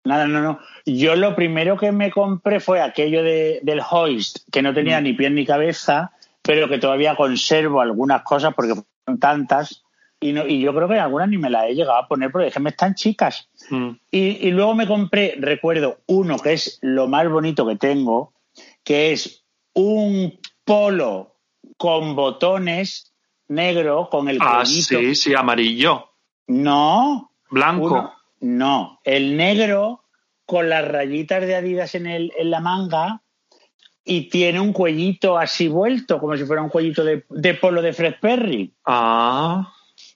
Nada, no, no. Yo lo primero que me compré fue aquello de, del Hoist, que no tenía mm. ni pie ni cabeza, pero que todavía conservo algunas cosas porque son tantas. Y, no, y yo creo que algunas ni me las he llegado a poner porque es que me están chicas. Mm. Y, y luego me compré, recuerdo, uno que es lo más bonito que tengo, que es un polo con botones negro con el ah, cuellito. Sí, sí, amarillo. No. Blanco. Uno, no, el negro con las rayitas de Adidas en, el, en la manga y tiene un cuellito así vuelto, como si fuera un cuellito de, de polo de Fred Perry. Ah.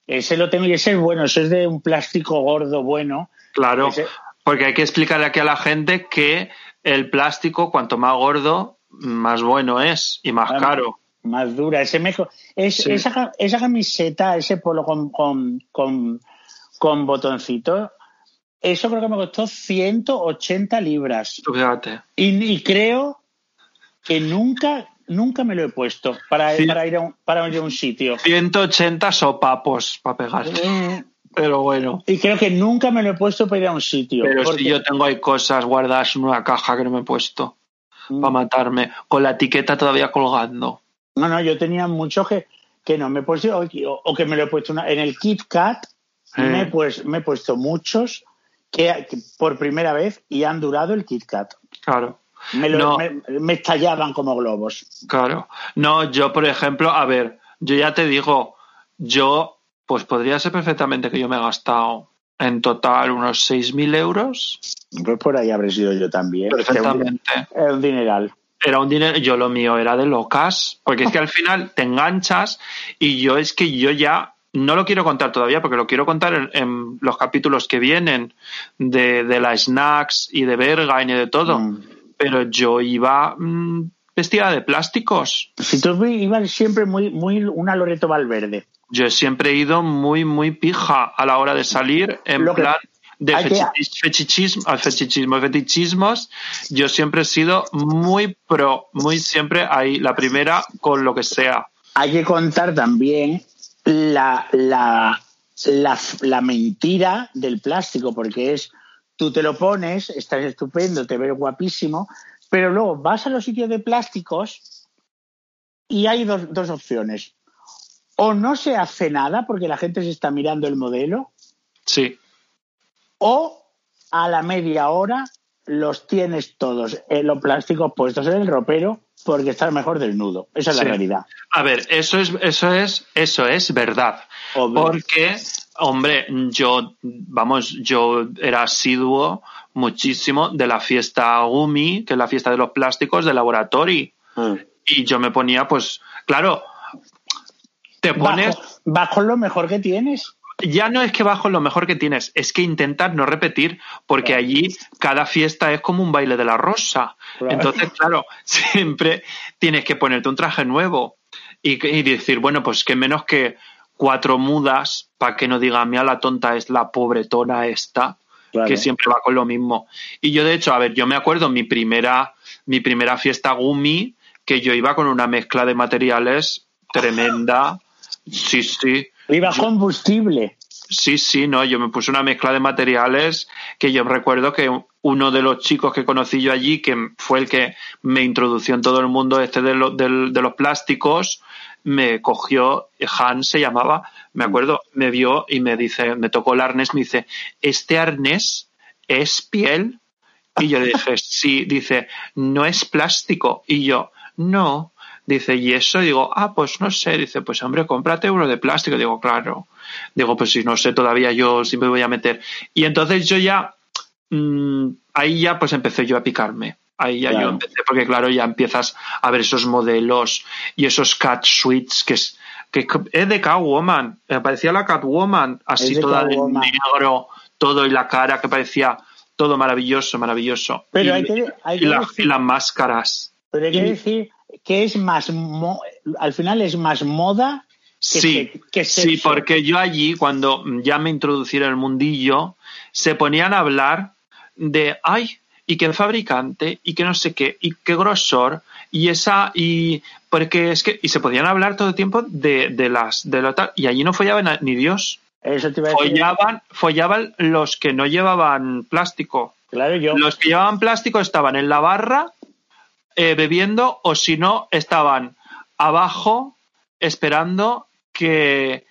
Ese lo tengo y ese es bueno, ese es de un plástico gordo bueno. Claro, ese... porque hay que explicarle aquí a la gente que el plástico, cuanto más gordo, más bueno es y más ah, caro. Más dura, ese mejor. Es, sí. esa, esa camiseta, ese polo con, con, con, con botoncitos, eso creo que me costó ciento ochenta libras. Fíjate. Y, y creo que nunca... Nunca me lo he puesto para, sí. para, ir, a un, para ir a un sitio. ciento ochenta sopapos para pegar. Pero bueno. Y creo que nunca me lo he puesto para ir a un sitio. Pero porque... si yo tengo ahí cosas guardadas en una caja que no me he puesto mm. para matarme, con la etiqueta todavía colgando. No, no, yo tenía muchos que, que no me he puesto o, o que me lo he puesto. Una, en el Kit Kat eh. me, he pues, me he puesto muchos que, que por primera vez y han durado el Kit Kat. Claro. Me, lo, no, me, me estallaban como globos. Claro. No, yo, por ejemplo, a ver, yo ya te digo, yo, pues podría ser perfectamente que yo me he gastado en total unos seis mil euros. Pues por ahí habré sido yo también. Perfectamente. Era un, un dineral. Era un dinero, yo lo mío era de locas, porque es que al final te enganchas y yo es que yo ya... No lo quiero contar todavía porque lo quiero contar en, en los capítulos que vienen de, de las snacks y de Berghain y de todo. Mm. Pero yo iba mmm, vestida de plásticos. Si tú ibas siempre muy, muy una Loreto Valverde. Yo siempre he ido muy, muy pija a la hora de salir en Lo plan de fechichis, fechichis, fetichismos, fetichismos. Yo siempre he sido muy pro, muy siempre ahí, la primera con lo que sea. Hay que contar también la, la, la, la mentira del plástico, porque es... Tú te lo pones, estás estupendo, te ves guapísimo, pero luego vas a los sitios de plásticos y hay dos, dos opciones. O no se hace nada porque la gente se está mirando el modelo. Sí. O a la media hora los tienes todos, los plásticos puestos en el ropero porque estás mejor desnudo. Esa es sí. la realidad. A ver, eso es, eso es, eso es verdad. Obvio. Porque... Hombre, yo, vamos, yo era asiduo muchísimo de la fiesta Gumi, que es la fiesta de los plásticos de laboratorio. Mm. Y yo me ponía, pues, claro, te pones... Bajo, bajo lo mejor que tienes. Ya no es que bajo lo mejor que tienes, es que intentas no repetir, porque claro. allí cada fiesta es como un baile de la rosa. Claro. Entonces, claro, siempre tienes que ponerte un traje nuevo y, y decir, bueno, pues que menos que... cuatro mudas, para que no diga, mira, la tonta es la pobretona esta, claro. que siempre va con lo mismo. Y yo, de hecho, a ver, yo me acuerdo mi primera, mi primera fiesta Gumi, que yo iba con una mezcla de materiales tremenda. Sí, sí. Iba yo, combustible. Sí, sí, no, yo me puse una mezcla de materiales que yo recuerdo que uno de los chicos que conocí yo allí, que fue el que me introdució en todo el mundo este de, lo, de, de los plásticos, me cogió, Han se llamaba, me acuerdo, me vio y me dice, me tocó el arnés, me dice, ¿este arnés es piel? Y yo le dije, sí, dice, no es plástico. Y yo, no, dice, ¿y eso? Y digo, ah, pues no sé, dice, pues hombre, cómprate uno de plástico. Y digo, claro, digo, pues si no sé todavía yo si me voy a meter. Y entonces yo ya, mmm, ahí ya pues empecé yo a picarme. Ahí ya claro. yo empecé, porque claro, ya empiezas a ver esos modelos y esos catsuits que es, que es de Catwoman, me parecía la Catwoman, así de toda Catwoman. De negro, todo y la cara que parecía todo maravilloso, maravilloso. Pero y, hay que, hay que y, la, decir, y las máscaras. Pero hay que y, decir que es más, mo, al final es más moda que sí, se, que se sí, se... porque yo allí, cuando ya me introducieron en el mundillo, se ponían a hablar de, ay, y qué fabricante y qué no sé qué y qué grosor y esa y porque es que y se podían hablar todo el tiempo de, de las de lo tal y allí no follaban a, ni Dios. Eso te iba a decir. Follaban, follaban los que no llevaban plástico. Claro, yo. Los que llevaban plástico estaban en la barra eh, bebiendo o si no estaban abajo esperando que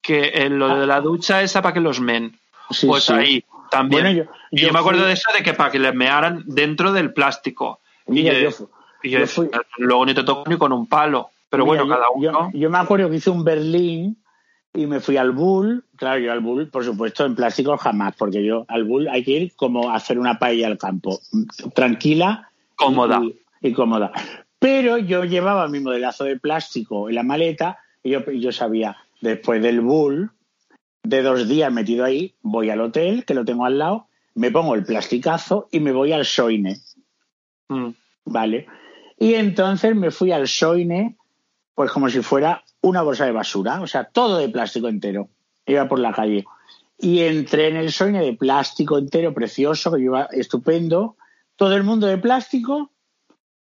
que eh, lo de la ducha esa para que los men. Sí, pues sí. Ahí también. Bueno, yo, y yo, yo me acuerdo fui... de eso de que para que les mearan dentro del plástico. Mira, y yo, fui, y yo, yo fui... luego ni te toco ni con un palo. Pero mira, bueno, yo, cada uno. Yo, yo me acuerdo que hice un Berlín y me fui al Bull. Claro, yo al Bull, por supuesto, en plástico jamás, porque yo al Bull hay que ir como a hacer una paella al campo. Tranquila. Cómoda. Y, y cómoda. Pero yo llevaba mi modelazo de plástico en la maleta y yo, y yo sabía, después del Bull, de dos días metido ahí, voy al hotel, que lo tengo al lado, me pongo el plasticazo y me voy al Soine. Mm. ¿Vale? Y entonces me fui al Soine, pues como si fuera una bolsa de basura, o sea, todo de plástico entero. Iba por la calle. Y entré en el Soine de plástico entero, precioso, que iba estupendo, todo el mundo de plástico,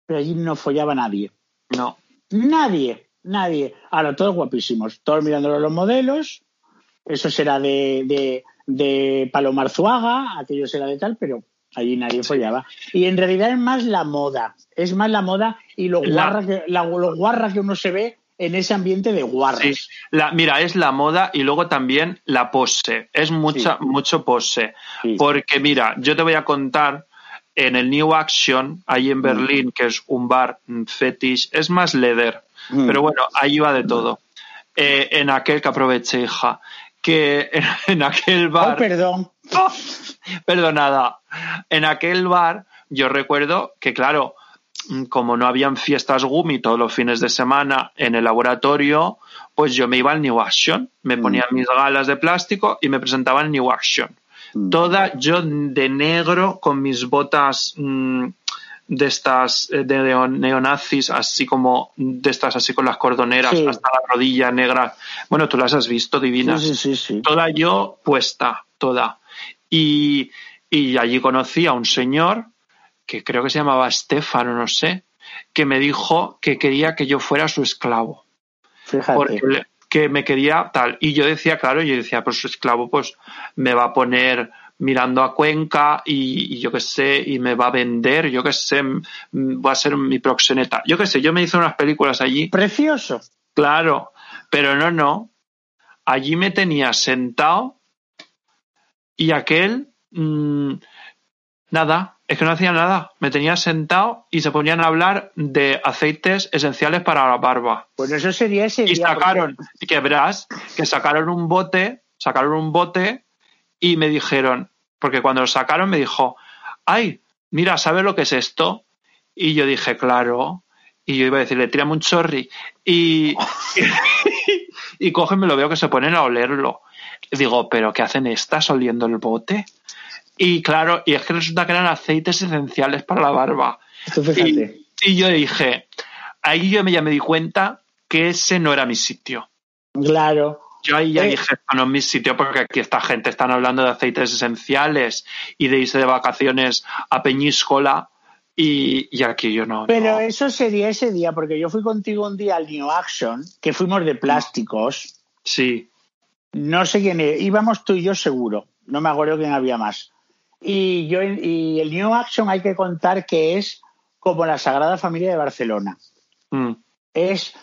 pero allí no follaba nadie. No. Nadie, nadie. Ahora, todos guapísimos, todos mirándolos los modelos. Eso será de, de, de Palomar Zuaga, aquello será de tal, pero allí nadie follaba. Y en realidad es más la moda, es más la moda y los guarras que, los guarras que uno se ve en ese ambiente de guarras. Sí, la, mira, es la moda y luego también la pose, es mucha, sí. mucho pose. Sí. Porque mira, yo te voy a contar, en el New Action, ahí en Berlín, mm. que es un bar fetish, es más leather, mm. pero bueno, ahí va de todo. Eh, en aquel que aproveché, hija, que en aquel bar... Oh, perdón. Oh, perdonada. En aquel bar yo recuerdo que, claro, como no habían fiestas Gumi todos los fines de semana en el laboratorio, pues yo me iba al New Action. Me ponía mm. mis galas de plástico y me presentaba al New Action. Mm. Toda yo de negro con mis botas mmm, de estas de neonazis, así como de estas así con las cordoneras sí. hasta la rodilla negra. Bueno, tú las has visto divinas. Sí, sí, sí, sí. Toda yo puesta, toda. Y, y allí conocí a un señor que creo que se llamaba Estefano, no sé, que me dijo que quería que yo fuera su esclavo. Fíjate. Porque que me quería tal. Y yo decía, claro, yo decía, pues su esclavo pues me va a poner mirando a Cuenca y, y yo qué sé, y me va a vender, yo qué sé, va a ser mi proxeneta. Yo qué sé, yo me hice unas películas allí. Precioso. Claro. Pero no, no. Allí me tenía sentado y aquel, mmm, nada, es que no hacía nada. Me tenía sentado y se ponían a hablar de aceites esenciales para la barba. Pues eso sería ese día. Y sacaron, porque... que verás, que sacaron un bote, sacaron un bote y me dijeron, porque cuando lo sacaron me dijo, ay, mira, ¿sabes lo que es esto? Y yo dije, claro. Y yo iba a decirle, tírame un chorri. Y, y cógeme, lo veo que se ponen a olerlo. Digo, ¿pero qué hacen estas oliendo el bote? Y claro, y es que resulta que eran aceites esenciales para la barba. Y, y yo dije, ahí yo ya me di cuenta que ese no era mi sitio. Claro. Yo ahí ya ¿Eh? dije, no es mi sitio, porque aquí esta gente están hablando de aceites esenciales y de irse de vacaciones a Peñíscola. Y, y aquí yo no. Pero no. Eso sería ese día, porque yo fui contigo un día al New Action, que fuimos de plásticos. Sí. No sé quién era. Íbamos tú y yo seguro. No me acuerdo quién había más. Y, yo, y el New Action hay que contar que es como la Sagrada Familia de Barcelona. Mm. Es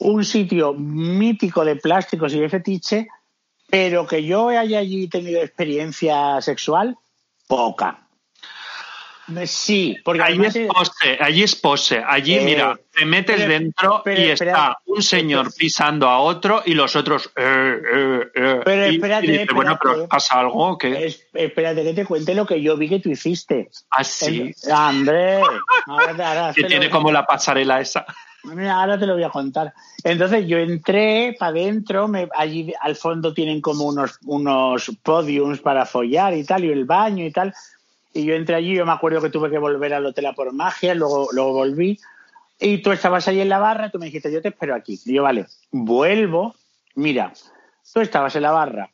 un sitio mítico de plásticos y de fetiche, pero que yo haya allí tenido experiencia sexual, poca. Sí, porque allí es pose, allí es pose, allí eh, mira, te metes pero, dentro pero, y espera, está un señor pisando a otro y los otros eh, eh, eh, pero y, espérate, y dice, espérate, bueno, pero pasa algo o qué. Espérate que te cuente lo que yo vi que tú hiciste. Ah, sí. El, André, ahora, ahora, que tiene como la pasarela esa. Mira, ahora te lo voy a contar. Entonces yo entré para adentro, allí al fondo tienen como unos, unos podiums para follar y tal, y el baño y tal. Y yo entré allí, yo me acuerdo que tuve que volver al hotel a por magia, luego, luego volví. Y tú estabas ahí en la barra, tú me dijiste, yo te espero aquí. Y yo, vale, vuelvo. Mira, tú estabas en la barra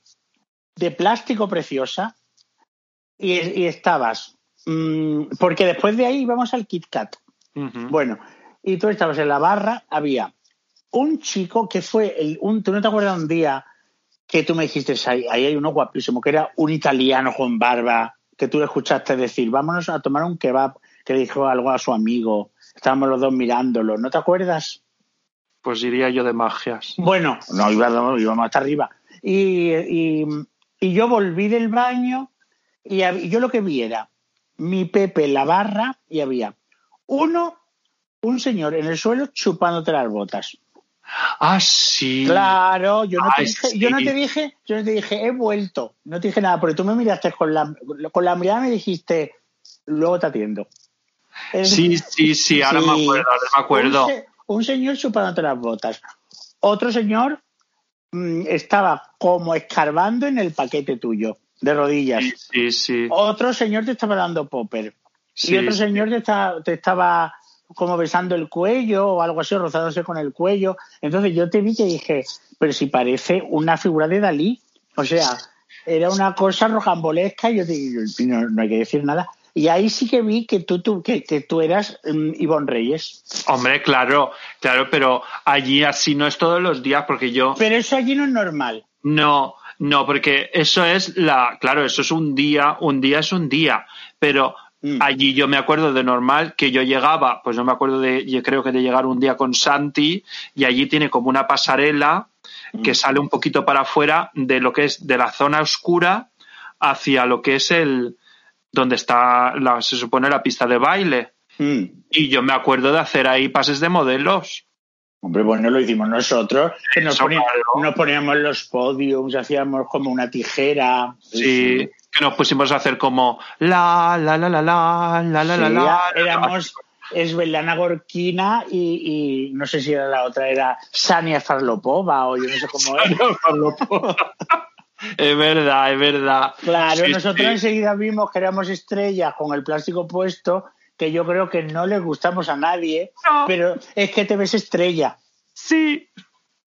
de plástico preciosa y, y estabas Mm, porque después de ahí íbamos al Kit Kat. Uh-huh. Bueno, y tú estabas en la barra, había un chico que fue, el, un, ¿tú no te acuerdas un día que tú me dijiste, ahí, ahí hay uno guapísimo, que era un italiano con barba, que tú le escuchaste decir, vámonos a tomar un kebab, que le dijo algo a su amigo, estábamos los dos mirándolo, ¿no te acuerdas? Pues iría yo de magias. Bueno, no, íbamos, íbamos hasta arriba. Y, y, y yo volví del baño y yo lo que vi era mi Pepe en la barra y había uno, un señor en el suelo chupándote las botas. Ah, sí. Claro, yo no, ah, te, dije, sí. yo no te dije, yo no te dije, he vuelto. No te dije nada, porque tú me miraste con la, con la mirada y me dijiste, luego te atiendo. Sí, sí, sí, ahora sí. me acuerdo, ahora me acuerdo. Un, un señor chupándote las botas. Otro señor mmm, estaba como escarbando en el paquete tuyo. De rodillas. Sí, sí, sí. Otro señor te estaba dando popper. Sí, y otro señor sí. te, estaba, te estaba como besando el cuello o algo así, rozándose con el cuello. Entonces yo te vi que dije, pero si parece una figura de Dalí. O sea, era una cosa rocambolesca y yo te dije, no, no hay que decir nada. Y ahí sí que vi que tú, tú, que, que tú eras um, Ivonne Reyes. Hombre, claro, claro, pero allí así no es todos los días porque yo... Pero eso allí no es normal. No, no, porque eso es la, claro, eso es un día, un día es un día, pero mm. allí yo me acuerdo de normal que yo llegaba, pues no me acuerdo de, yo creo que de llegar un día con Santi y allí tiene como una pasarela mm. que sale un poquito para afuera de lo que es de la zona oscura hacia lo que es el, donde está, la, se supone la pista de baile mm. y yo me acuerdo de hacer ahí pases de modelos. Hombre, bueno, lo hicimos nosotros, que nos, poníamos, nos poníamos los podiums, hacíamos como una tijera. Sí, sí, que nos pusimos a hacer como la, la, la, la, la, la, la, sí, la, la. Éramos Svetlana Gorkina y, y no sé si era la otra, era Sania Farlopova o yo no sé cómo era. Sania Farlopova. Es verdad, es verdad. Claro, sí, nosotros sí. enseguida vimos que éramos estrellas con el plástico puesto, que yo creo que no les gustamos a nadie, no. pero es que te ves estrella. Sí.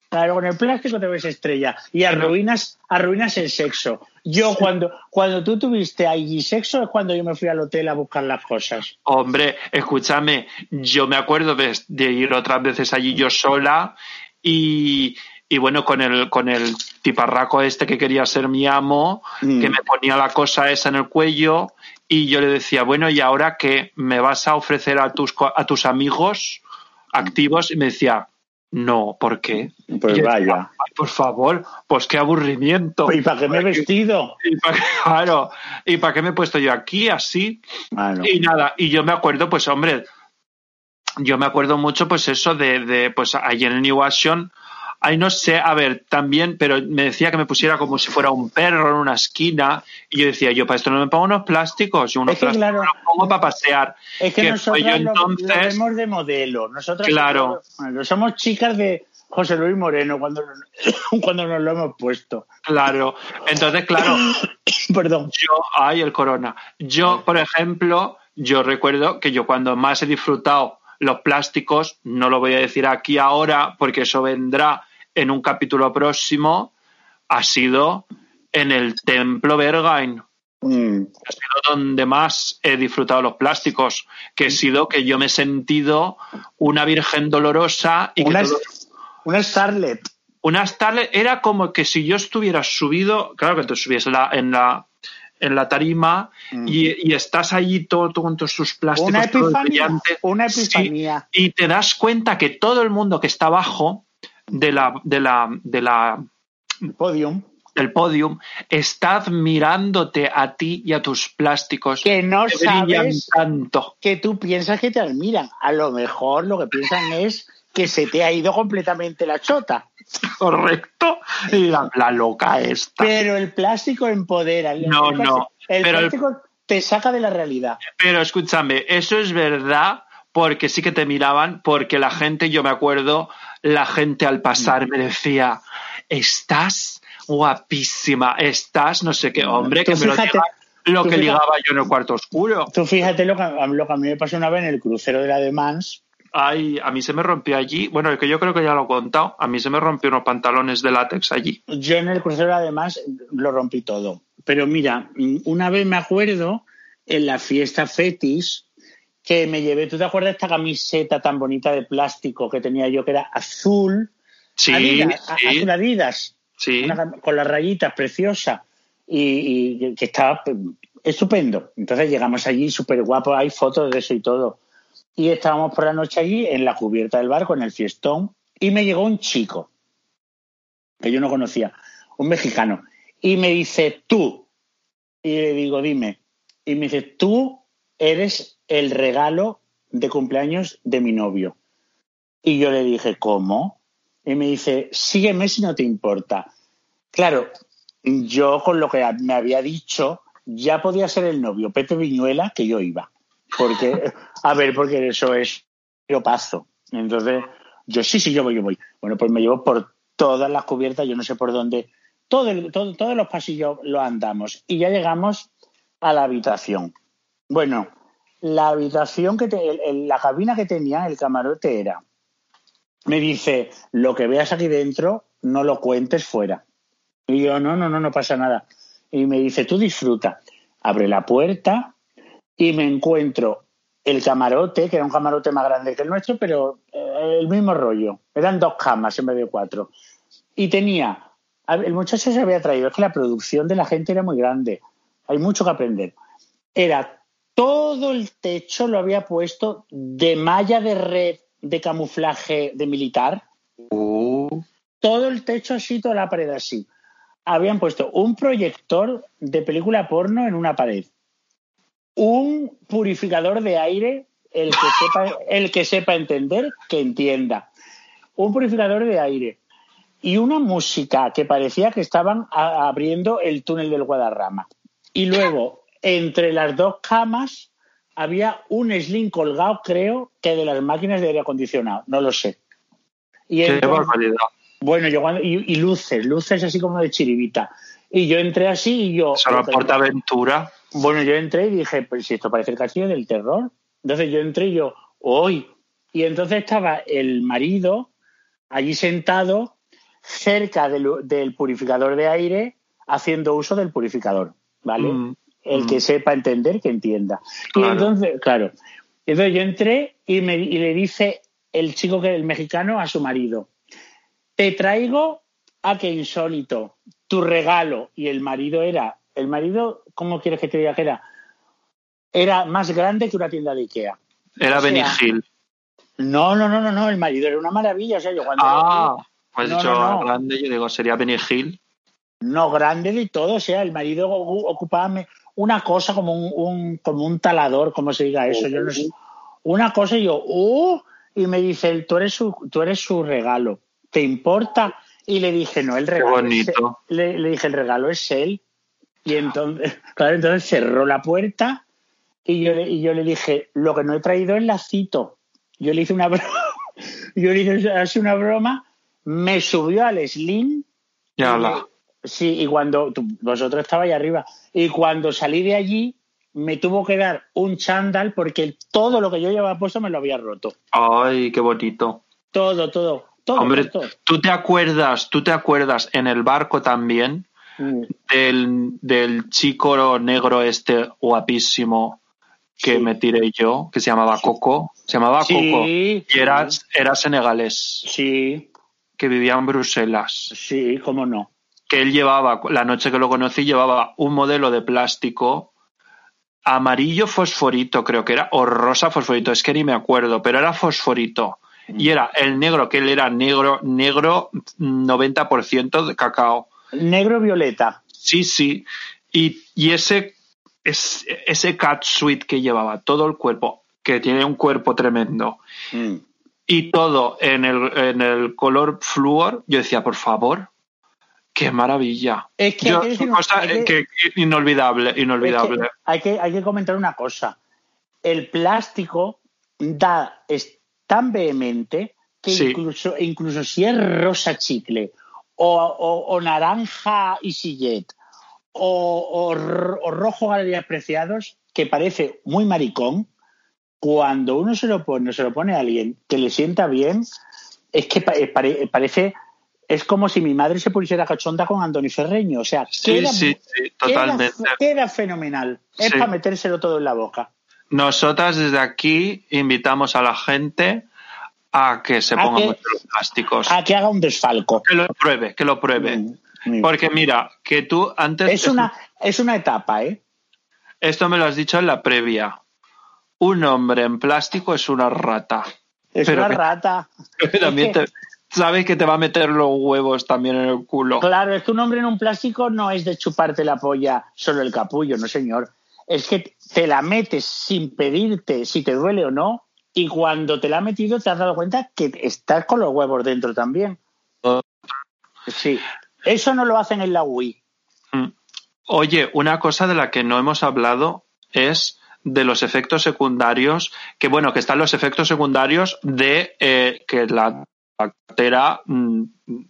Claro, con el plástico te ves estrella y arruinas, arruinas el sexo. Yo sí. cuando, cuando tú tuviste allí sexo es cuando yo me fui al hotel a buscar las cosas. Hombre, escúchame, yo me acuerdo de, de ir otras veces allí yo sola y... Y bueno, con el con el tiparraco este que quería ser mi amo, mm. que me ponía la cosa esa en el cuello y yo le decía, bueno, ¿y ahora qué? ¿Me vas a ofrecer a tus a tus amigos activos? Y me decía, no, ¿por qué? Pues vaya. Decía, ay, por favor, pues qué aburrimiento. ¿Y para qué me he vestido? Y para, claro, ¿y para qué me he puesto yo aquí así? Ah, no. Y nada, y yo me acuerdo, pues hombre, yo me acuerdo mucho pues eso de, de pues ahí en el New Action. Ay, no sé, a ver, también, pero me decía que me pusiera como si fuera un perro en una esquina y yo decía, yo para esto no me pongo unos plásticos, yo unos es que, plásticos claro, me los pongo para pasear. Es que, que nosotros yo, lo, entonces... lo vemos de modelo. Nosotros claro. somos, somos chicas de José Luis Moreno cuando, cuando nos lo hemos puesto. Claro, entonces, claro, perdón. Yo, ay, el corona. Yo, por ejemplo, yo recuerdo que yo cuando más he disfrutado los plásticos, no lo voy a decir aquí ahora porque eso vendrá en un capítulo próximo, ha sido en el templo Berghain. Mm. Ha sido donde más he disfrutado los plásticos, que ha sido que yo me he sentido una virgen dolorosa. Y una, que todo... una starlet. Una starlet era como que si yo estuviera subido, claro que tú subías la, en la... en la tarima mm. y, y estás allí todo, todo con todos sus plásticos. Una epifanía, una epifanía. Sí, y te das cuenta que todo el mundo que está abajo de la, de la, de la el podium. del podium está admirándote a ti y a tus plásticos. Que no que sabes tanto. Que tú piensas que te admiran. A lo mejor lo que piensan es que se te ha ido completamente la chota. Correcto, la, la loca esta. Pero el plástico empodera. El no, plástico, no. El pero plástico el, te saca de la realidad. Pero escúchame, eso es verdad porque sí que te miraban, porque la gente, yo me acuerdo, la gente al pasar me decía, estás guapísima, estás no sé qué, hombre, tú que fíjate, me lo diga, lo que fíjate, ligaba yo en el cuarto oscuro. Tú fíjate lo que, lo que a mí me pasó una vez en el crucero de la de Man's. Ay, a mí se me rompió allí, bueno, que yo creo que ya lo he contado, a mí se me rompió unos pantalones de látex allí. Yo en el crucero además lo rompí todo, pero mira, una vez me acuerdo en la fiesta fetish que me llevé. ¿Tú te acuerdas de esta camiseta tan bonita de plástico que tenía yo, que era azul? Sí, Adidas, sí. Azul Adidas. Sí. Una, con las rayitas, preciosa. Y, y que estaba estupendo. Entonces llegamos allí súper guapos, hay fotos de eso y todo. Y estábamos por la noche allí en la cubierta del barco, en el fiestón, y me llegó un chico que yo no conocía, un mexicano, y me dice, tú, y le digo, dime, y me dice, tú eres el regalo de cumpleaños de mi novio. Y yo le dije, ¿cómo? Y me dice, sígueme si no te importa. Claro, yo con lo que me había dicho ya podía ser el novio Pepe Viñuela, que yo iba, porque a ver, porque eso es piropazo. Entonces yo sí, sí, yo voy, yo voy. Bueno, pues me llevo por todas las cubiertas, yo no sé por dónde, todo el, todo, todos los pasillos los andamos y ya llegamos a la habitación. Bueno, la habitación que te, el, el, la cabina que tenía el camarote era, me dice, lo que veas aquí dentro no lo cuentes fuera. Y yo, no, no, no, no pasa nada. Y me dice, tú disfruta. Abre la puerta y me encuentro el camarote, que era un camarote más grande que el nuestro, pero el mismo rollo. Eran dos camas en vez de cuatro. Y tenía, el muchacho se había traído, es que la producción de la gente era muy grande. Hay mucho que aprender. Era todo el techo, lo había puesto de malla de red de camuflaje de militar. Uh. Todo el techo así, toda la pared así. Habían puesto un proyector de película porno en una pared, un purificador de aire, el que sepa, el que sepa entender, que entienda, un purificador de aire y una música que parecía que estaban a, abriendo el túnel del Guadarrama. Y luego, entre las dos camas, había un sling colgado, creo, que de las máquinas de aire acondicionado, no lo sé. Y entonces, qué barbaridad. Bueno, yo cuando, y, y luces, luces así como de chiribita. Y yo entré así y yo... Solo PortAventura. Bueno, yo entré y dije, pues si esto parece el castillo del terror. Entonces yo entré y yo, ¡hoy! Y entonces estaba el marido allí sentado cerca del, del purificador de aire, haciendo uso del purificador, ¿vale? Mm, el mm. que sepa entender, que entienda. Claro. Y entonces, claro, entonces yo entré y, me, y le dice el chico, que el mexicano, a su marido, te traigo a que insólito, tu regalo. Y el marido era, el marido, ¿cómo quieres que te diga que era? Era más grande que una tienda de Ikea. Era, o sea, Benny Hill. No, no, no, no, no, el marido era una maravilla. O sea, yo cuando ah, era, pues no, dicho no, no. grande, yo digo, sería Benny Hill. No, grande de todo, o sea, el marido ocupaba una cosa como un, un, como un talador, como se diga eso, uh, yo no sé. Una cosa y yo, ¡uh! Y me dice, tú eres su, tú eres su regalo. ¿Te importa? Y le dije, no, el regalo. Qué bonito. Es, le, le dije, el regalo es él. Y entonces, claro, entonces cerró la puerta y yo, y yo le dije, lo que no he traído es lacito. Yo le hice una broma, yo le hice así una broma, me subió al sling. Ya la. Sí, y cuando tú, vosotros estabais arriba, y cuando salí de allí, me tuvo que dar un chándal porque todo lo que yo llevaba puesto me lo había roto. Ay, qué bonito. Todo, todo. Todo, Hombre, todo. ¿tú te acuerdas, tú te acuerdas en el barco también mm. del, del chico negro este guapísimo que sí. me tiré yo, que se llamaba sí. Coco? Se llamaba sí. Coco. Y era, era senegalés. Sí. Que vivía en Bruselas. Sí, cómo no. Que él llevaba, la noche que lo conocí, llevaba un modelo de plástico amarillo fosforito, creo que era, o rosa fosforito, es que ni me acuerdo, pero era fosforito. Y era el negro, que él era negro, negro noventa por ciento de cacao. Negro violeta. Sí, sí. Y, y ese, ese, ese catsuit que llevaba, todo el cuerpo, que tiene un cuerpo tremendo. Mm. Y todo en el, en el color flúor, yo decía, por favor, qué maravilla. Es que yo, una cosa que, que, inolvidable, inolvidable. Es que hay, que, hay que comentar una cosa. El plástico da... tan vehemente que sí. incluso, incluso si es rosa chicle o, o, o naranja y sillet o, o, o rojo galerías preciados, que parece muy maricón, cuando uno se lo pone, se lo pone a alguien que le sienta bien, es que pare, parece Es como si mi madre se pusiera cachonda con Andoni Ferreño. O sea, sí, queda, sí, sí, totalmente. Queda, queda fenomenal. Es sí. Para metérselo todo en la boca. Nosotras desde aquí invitamos a la gente a que se pongan muchos plásticos. A que haga un desfalco. Que lo pruebe, que lo pruebe. Mm, mm. Porque mira, que tú antes... Es una, es una etapa, ¿eh? Esto me lo has dicho en la previa. Un hombre en plástico es una rata. Es pero una que, rata. Pero también te... Sabes que te va a meter los huevos también en el culo. Claro, es que un hombre en un plástico no es de chuparte la polla solo el capullo, no señor. Es que te la metes sin pedirte si te duele o no, y cuando te la ha metido te has dado cuenta que estás con los huevos dentro también. Sí, eso no lo hacen en la U I. Oye, una cosa de la que no hemos hablado es... de los efectos secundarios, que bueno, que están los efectos secundarios de eh, que la bacteria mm,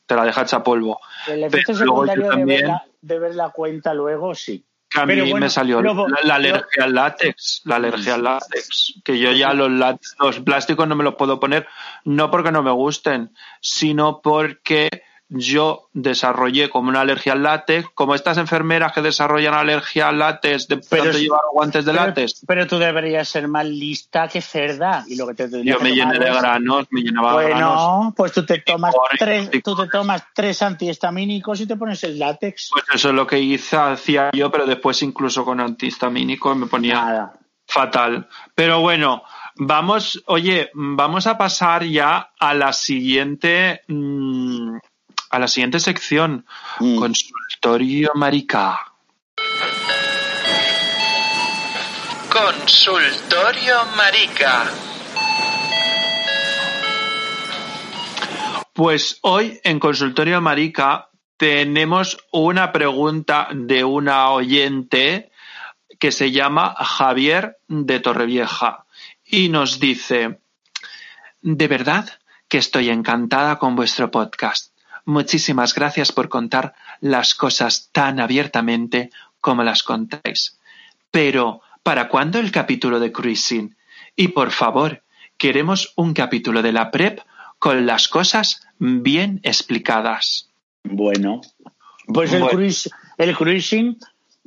te la deja hecha polvo. El efecto pero secundario también, de, ver la, de ver la cuenta luego, sí. Que a pero mí bueno, me salió luego, la, la alergia yo, al látex, la alergia al látex, que yo ya los, látex, los plásticos no me los puedo poner, no porque no me gusten, sino porque yo desarrollé como una alergia al látex, como estas enfermeras que desarrollan alergia al látex de pronto llevar guantes de pero, látex. Pero tú deberías ser más lista que cerda. Y lo que te yo que me llené de granos, me llenaba bueno, de granos. Bueno, pues tú te tomas tres, tú te tomas tres antihistamínicos y te pones el látex. Pues eso es lo que hice, hacía yo, pero después incluso con antihistamínicos me ponía Nada. fatal. Pero bueno, vamos, oye, vamos a pasar ya a la siguiente... Mmm, a la siguiente sección, mm. Consultorio Marica. Consultorio Marica. Pues hoy en Consultorio Marica tenemos una pregunta de una oyente que se llama Javier de Torrevieja y nos dice: de verdad que estoy encantada con vuestro podcast. Muchísimas gracias por contar las cosas tan abiertamente como las contáis. Pero, ¿para cuándo el capítulo de Cruising? Y por favor, queremos un capítulo de la PrEP con las cosas bien explicadas. Bueno, pues el, bueno. Cruis, el Cruising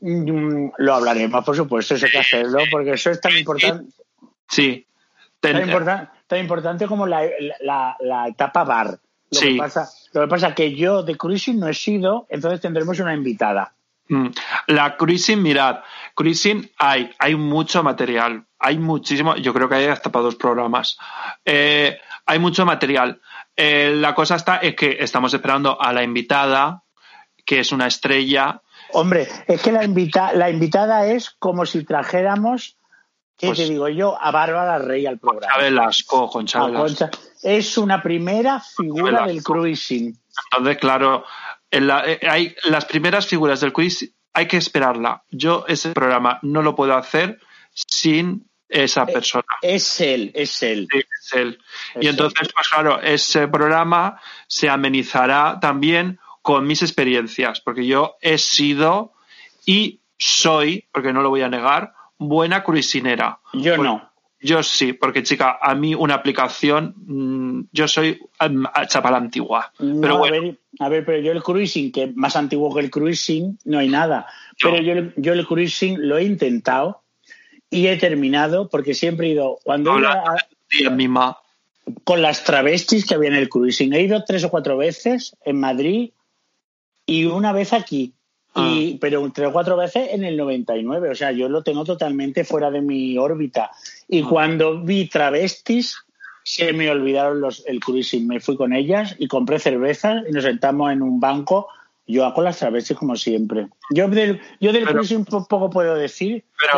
mmm, lo hablaremos, por supuesto, eso hay que hacerlo, porque eso es tan importante. Sí. Ten... Tan, importan, tan importante como la, la, la etapa bar. Lo, sí. que pasa, lo que pasa es que yo de Cruising no he sido, entonces tendremos una invitada. La Cruising, mirad, Cruising hay, hay mucho material, hay muchísimo, yo creo que hay hasta para dos programas, eh, hay mucho material. Eh, la cosa está es que estamos esperando a la invitada, que es una estrella. Hombre, es que la, invita, la invitada es como si trajéramos... ¿Qué pues, te digo yo? A Bárbara Rey al programa. Concha Velasco, Concha Velasco. Es una primera figura del Cruising. Entonces, claro, en la, hay, las primeras figuras del Cruising hay que esperarla. Yo ese programa no lo puedo hacer sin esa persona. Es él, es él. Sí, es él. Es y entonces, él. Pues claro, ese programa se amenizará también con mis experiencias, porque yo he sido y soy, porque no lo voy a negar, buena cruisinera. Yo porque, no. Yo sí, porque chica, a mí una aplicación, mmm, yo soy um, chapa la antigua. No, pero bueno. a, ver, a ver, pero yo el Cruising, que más antiguo que el Cruising, no hay nada. No. Pero yo, yo el Cruising lo he intentado y he terminado porque siempre he ido... cuando Hola, iba a, tía misma. Con las travestis que había en el Cruising. He ido tres o cuatro veces en Madrid y una vez aquí. Y, pero tres o cuatro veces en el noventa y nueve, o sea, yo lo tengo totalmente fuera de mi órbita. Y cuando vi travestis, se me olvidaron los, el Cruising. Me fui con ellas y compré cervezas y nos sentamos en un banco. Yo hago las travestis como siempre. Yo del, yo del pero, Cruising poco puedo decir, pero,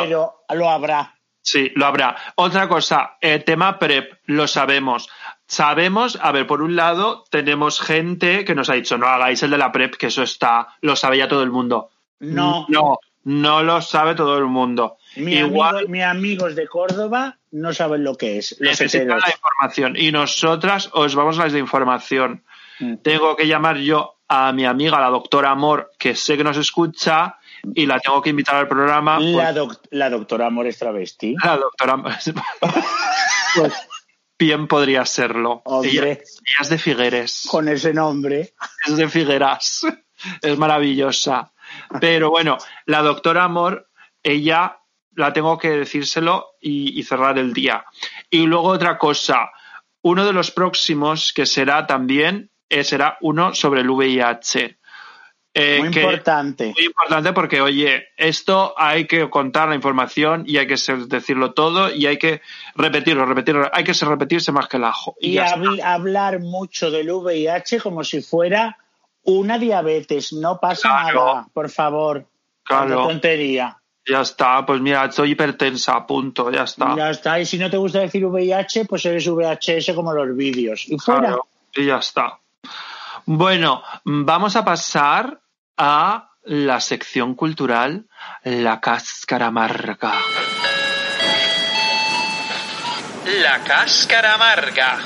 pero lo habrá. Sí, lo habrá. Otra cosa, el tema PrEP, lo sabemos. Sabemos, a ver, por un lado, tenemos gente que nos ha dicho, no hagáis el de la PrEP, que eso está, lo sabe ya todo el mundo. No. No, no lo sabe todo el mundo. Mi Igual, amigo, mis amigos de Córdoba no saben lo que es. Necesitan la información y nosotras os vamos a dar información. Mm. Tengo que llamar yo a mi amiga, la doctora Amor, que sé que nos escucha y la tengo que invitar al programa. La, pues, doc- la doctora Amor es travesti. La doctora Amor es... bien podría serlo. Ella, ella es de Figueres. Con ese nombre. Es de Figueras. Es maravillosa. Pero bueno, la doctora Amor, ella la tengo que decírselo y, y cerrar el día. Y luego otra cosa, uno de los próximos que será también, eh, será uno sobre el V I H. Eh, muy que, importante. Muy importante porque, oye, esto hay que contar la información y hay que ser, decirlo todo y hay que repetirlo, repetirlo. Hay que ser, repetirse más que el ajo. Y, y habl- hablar mucho del V I H como si fuera una diabetes. No pasa claro. nada, por favor. Claro. Tontería. Ya está, pues mira, soy hipertensa, punto, ya está. Ya está, y si no te gusta decir V I H, pues eres V H S como los vídeos. Y fuera. Claro, y ya está. Bueno, vamos a pasar a la sección cultural, la cáscara amarga. La cáscara amarga.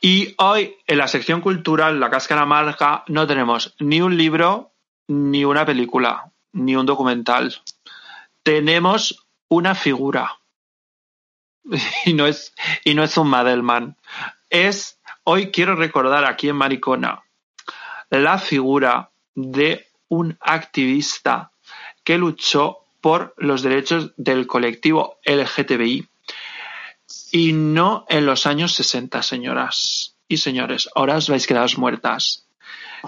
Y hoy, en la sección cultural, la cáscara amarga, no tenemos ni un libro, ni una película, ni un documental. Tenemos una figura. Y no es, y no es un Madelman. Es, hoy quiero recordar aquí en Maricona, la figura de un activista que luchó por los derechos del colectivo L G T B I. Y no en los años sesenta, señoras y señores. Ahora os vais a quedar muertas.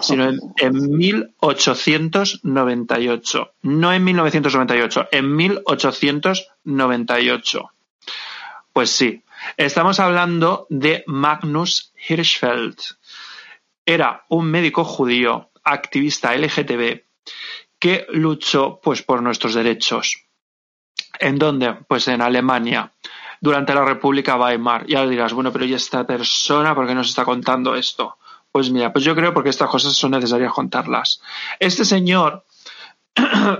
Sino en, en mil ochocientos noventa y ocho. No en mil novecientos noventa y ocho, en mil ochocientos noventa y ocho. Pues sí, estamos hablando de Magnus Hirschfeld. Era un médico judío, activista L G T B, que luchó pues, por nuestros derechos. ¿En dónde? Pues en Alemania, durante la República Weimar. Y ahora dirás, bueno, pero ¿y esta persona por qué nos está contando esto? Pues mira, pues yo creo porque estas cosas son necesarias contarlas. Este señor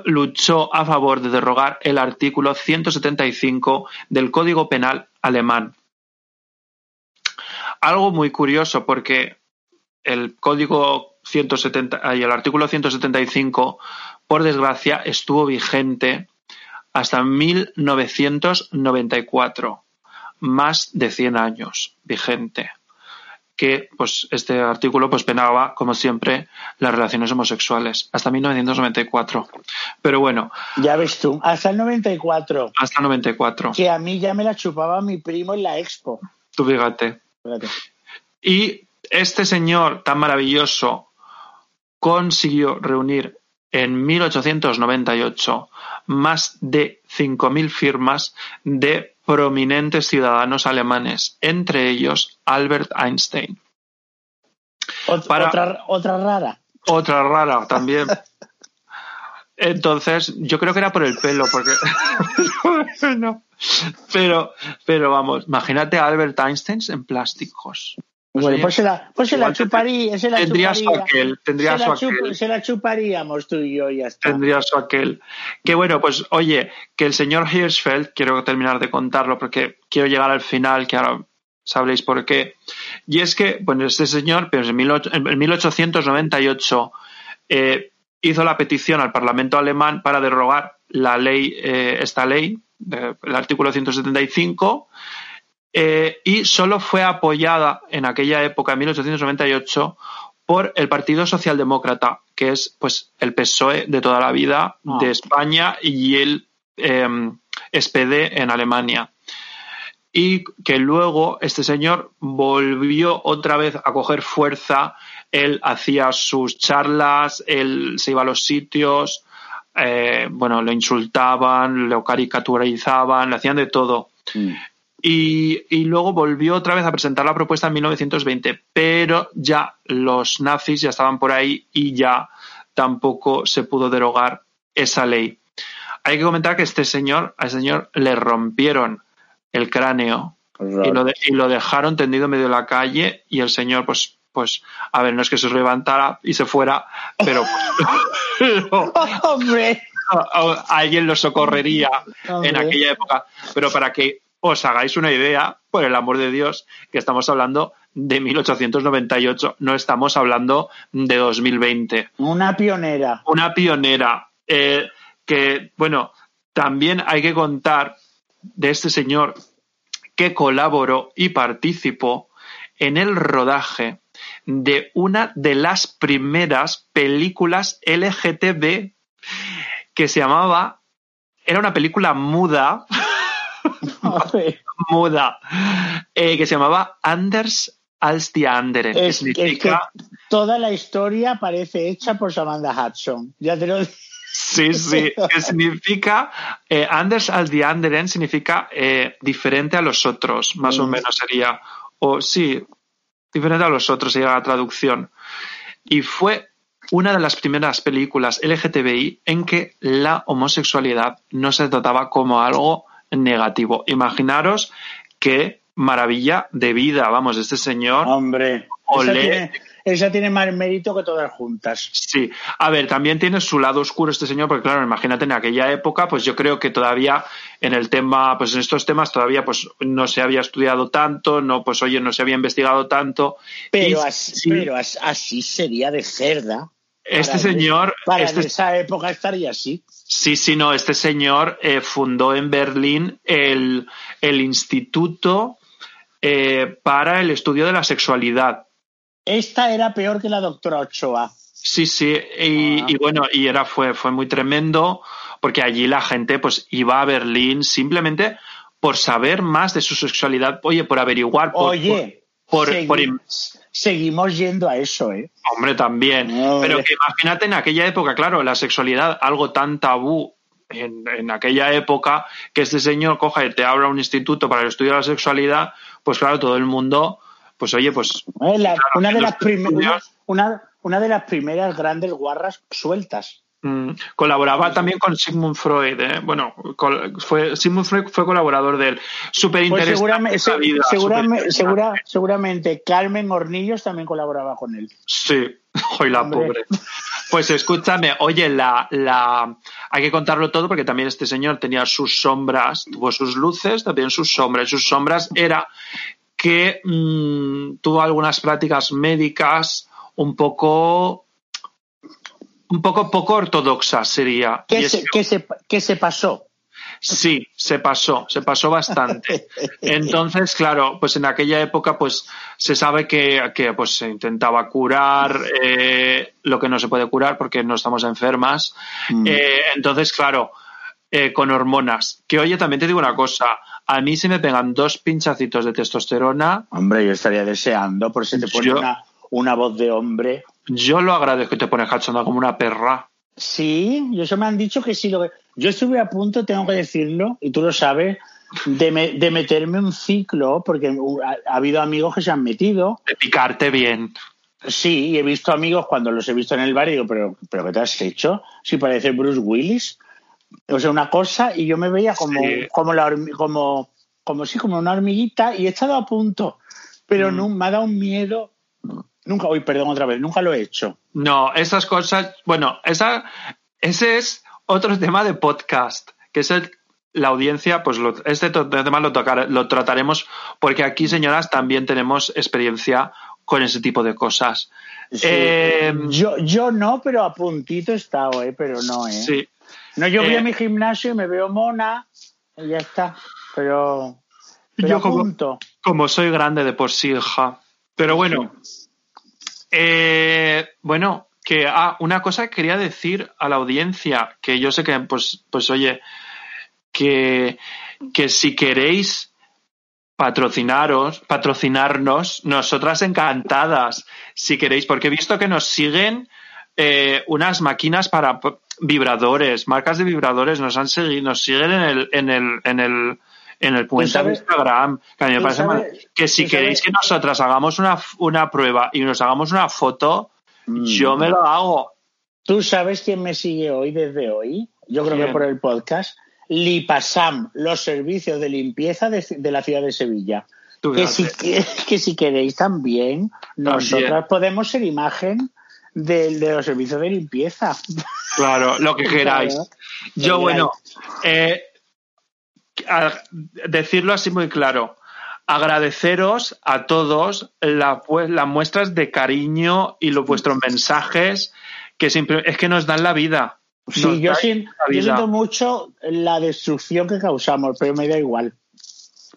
luchó a favor de derogar el artículo ciento setenta y cinco del Código Penal alemán. Algo muy curioso porque el Código ciento setenta y el artículo ciento setenta y cinco, por desgracia, estuvo vigente hasta mil novecientos noventa y cuatro, más de cien años vigente. Que pues este artículo pues penaba, como siempre, las relaciones homosexuales hasta mil novecientos noventa y cuatro. Pero bueno, ya ves tú, hasta el noventa y cuatro. Hasta el noventa y cuatro. Que a mí ya me la chupaba mi primo en la Expo. Tú fíjate. Fíjate. Y este señor tan maravilloso consiguió reunir en mil ochocientos noventa y ocho más de cinco mil firmas de prominentes ciudadanos alemanes, entre ellos Albert Einstein. Ot- Para... otra, otra rara. Otra rara también. Entonces, yo creo que era por el pelo, porque... no. pero, pero vamos, imagínate a Albert Einstein en plásticos. Pues bueno, oye, pues se la, pues se la chuparía. Se la tendría chuparía, su aquel. Tendría se, su la chup- aquel. Se la chuparíamos tú y yo, ya está. Tendría su aquel. Que bueno, pues oye, que el señor Hirschfeld, quiero terminar de contarlo porque quiero llegar al final, que ahora sabréis por qué. Y es que, bueno, este señor, pues en mil ochocientos noventa y ocho eh, hizo la petición al Parlamento alemán para derogar la ley, eh, esta ley, eh, el artículo ciento setenta y cinco. Eh, y solo fue apoyada en aquella época, en mil ochocientos noventa y ocho, por el Partido Socialdemócrata, que es pues el P S O E de toda la vida no. de España y el eh, S P D en Alemania. Y que luego este señor volvió otra vez a coger fuerza, él hacía sus charlas, él se iba a los sitios, eh, bueno, lo insultaban, lo caricaturizaban, lo hacían de todo. Mm. Y, y luego volvió otra vez a presentar la propuesta en mil novecientos veinte, pero ya los nazis ya estaban por ahí y ya tampoco se pudo derogar esa ley. Hay que comentar que este señor, al señor le rompieron el cráneo y lo, de, y lo dejaron tendido en medio de la calle y el señor, pues, pues, a ver, no es que se levantara y se fuera, pero... Pues, no. ¡Hombre! Alguien lo socorrería ¡Hombre! En aquella época, pero para que os hagáis una idea, por el amor de Dios, que estamos hablando de mil ochocientos noventa y ocho, no estamos hablando de dos mil veinte. Una pionera. Una pionera. Eh, que, bueno, también hay que contar de este señor que colaboró y participó en el rodaje de una de las primeras películas L G T B que se llamaba... Era una película muda, muda, eh, que se llamaba Anders als die anderen. Es que, significa... es que toda la historia parece hecha por Samantha Hudson, ya te lo digo. Sí, sí, que significa, eh, Anders als die anderen significa eh, diferente a los otros, más mm. o menos sería, o sí, diferente a los otros sería la traducción. Y fue una de las primeras películas L G T B I en que la homosexualidad no se trataba como algo negativo. Imaginaros qué maravilla de vida, vamos, este señor. Hombre, olé. Esa tiene más mérito que todas juntas. Sí. A ver, también tiene su lado oscuro este señor, porque claro, imagínate, en aquella época, pues yo creo que todavía en el tema, pues en estos temas todavía pues no se había estudiado tanto, no, pues oye, no se había investigado tanto. Pero, y, así, sí, pero así sería de cerda. Este para señor... De, para este, en esa época estaría así. Sí, sí, no, este señor eh, fundó en Berlín el, el Instituto eh, para el Estudio de la Sexualidad. Esta era peor que la doctora Ochoa. Sí, sí, y, ah. y bueno, y era fue, fue muy tremendo, porque allí la gente pues iba a Berlín simplemente por saber más de su sexualidad, oye, por averiguar, por, oye, por, por, segui- por im- seguimos yendo a eso, eh. Hombre, también. No, pero hombre, que imagínate en aquella época, claro, la sexualidad, algo tan tabú en, en aquella época, que este señor coja y te abra un instituto para el estudio de la sexualidad, pues claro, todo el mundo. Pues oye, pues... La, una, de las prim- una, una, una de las primeras grandes guarras sueltas. Mm, colaboraba sí. también con Sigmund Freud. ¿eh? Bueno, col- fue, Sigmund Freud fue colaborador de él. Súper interesante. Pues seguramente, se, seguramente, segura, seguramente Carmen Mornillos también colaboraba con él. Sí, hoy la Hombre. pobre. Pues escúchame, oye, la, la hay que contarlo todo porque también este señor tenía sus sombras, tuvo sus luces, también sus sombras. Sus sombras era... que mmm, tuvo algunas prácticas médicas un poco un poco poco ortodoxas sería. ¿Qué se, que... se, que se pasó? Sí, se pasó, se pasó bastante. Entonces, claro, pues en aquella época pues se sabe que, que pues, se intentaba curar eh, lo que no se puede curar porque no estamos enfermas. Mm. Eh, entonces, claro, eh, con hormonas. Que oye, también te digo una cosa. A mí se me pegan dos pinchacitos de testosterona. Hombre, yo estaría deseando, por si te pone yo, una, una voz de hombre. Yo lo agradezco, y te pones cachonda como una perra. Sí, yo eso me han dicho que sí. Lo que... Yo estuve a punto, tengo que decirlo, y tú lo sabes, de, me, de meterme un ciclo, porque ha, ha habido amigos que se han metido. De picarte bien. Sí, y he visto amigos cuando los he visto en el bar y digo, pero, pero ¿qué te has hecho? Si parece Bruce Willis. O sea, una cosa, y yo me veía como sí. como la como como sí como una hormiguita y he estado a punto, pero mm. no me ha dado un miedo nunca. Uy, perdón otra vez, nunca lo he hecho. No, esas cosas, bueno, esa ese es otro tema de podcast, que es el, la audiencia, pues lo, este tema lo tocar, lo trataremos porque aquí, señoras, también tenemos experiencia con ese tipo de cosas. Sí. Eh, yo yo no, pero a puntito he estado, eh, pero no, eh. Sí. No, yo voy eh, a mi gimnasio y me veo mona y ya está, pero, pero yo como, como soy grande de por sí, hija. Pero bueno, sí. eh, bueno, que ah, una cosa que quería decir a la audiencia, que yo sé que, pues, pues oye, que, que si queréis patrocinaros, patrocinarnos, nosotras encantadas, si queréis, porque he visto que nos siguen eh, unas máquinas para... vibradores, marcas de vibradores nos han seguido, nos siguen en el en el en el en el cuenta de Instagram, que a mí me parece mal. Que si queréis que nosotras hagamos una una prueba y nos hagamos una foto, mm. yo me lo hago. ¿Tú sabes quién me sigue hoy desde hoy? Yo creo ¿Quién? que por el podcast, Lipasam, los servicios de limpieza de, de la ciudad de Sevilla. Que si, que, que si queréis también, nosotras también podemos ser imagen de, de los servicios de limpieza. Claro, lo que queráis. Claro, yo, bueno, eh, decirlo así muy claro, agradeceros a todos la, pues, las muestras de cariño y los vuestros mensajes, que siempre, es que nos dan la vida. Sí, yo siento, yo siento mucho la destrucción que causamos, pero me da igual.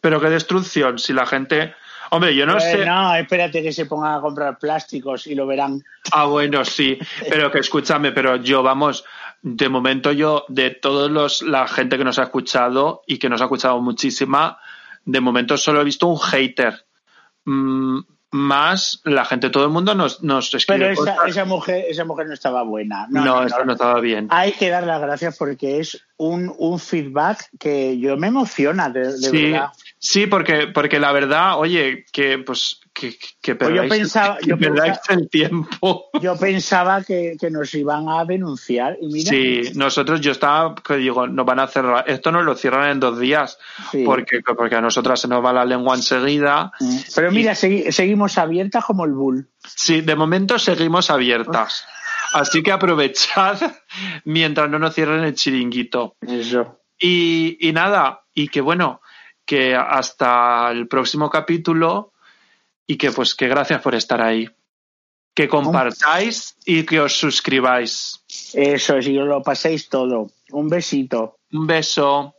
¿Pero qué destrucción? Si la gente... Hombre, yo no pues sé... No, espérate que se pongan a comprar plásticos y lo verán. Ah, bueno, sí. Pero que escúchame, pero yo, vamos, de momento yo, de todos los la gente que nos ha escuchado y que nos ha escuchado muchísima, de momento solo he visto un hater. Mm, más la gente, todo el mundo nos, nos escribe. Pero esa, esa, mujer, esa mujer no estaba buena. No, no, no, esa no, no estaba bien. Hay que dar las gracias porque es un, un feedback que yo me emociona, de, de sí, verdad. Sí, porque, porque la verdad, oye, que pues que, que perdáis, yo pensaba, que yo perdáis pensaba, el tiempo. Yo pensaba que, que nos iban a denunciar. Y mira, sí, nosotros, yo estaba, que digo, nos van a cerrar. Esto nos lo cierran en dos días, sí. porque, porque a nosotras se nos va la lengua enseguida. Pero mira, y, segui, seguimos abiertas como el bull. Sí, de momento seguimos abiertas. Así que aprovechad mientras no nos cierren el chiringuito. Eso. Y, y nada, y que bueno... que hasta el próximo capítulo y que pues que gracias por estar ahí. Que compartáis y que os suscribáis. Eso, si os lo paséis todo. Un besito. Un beso.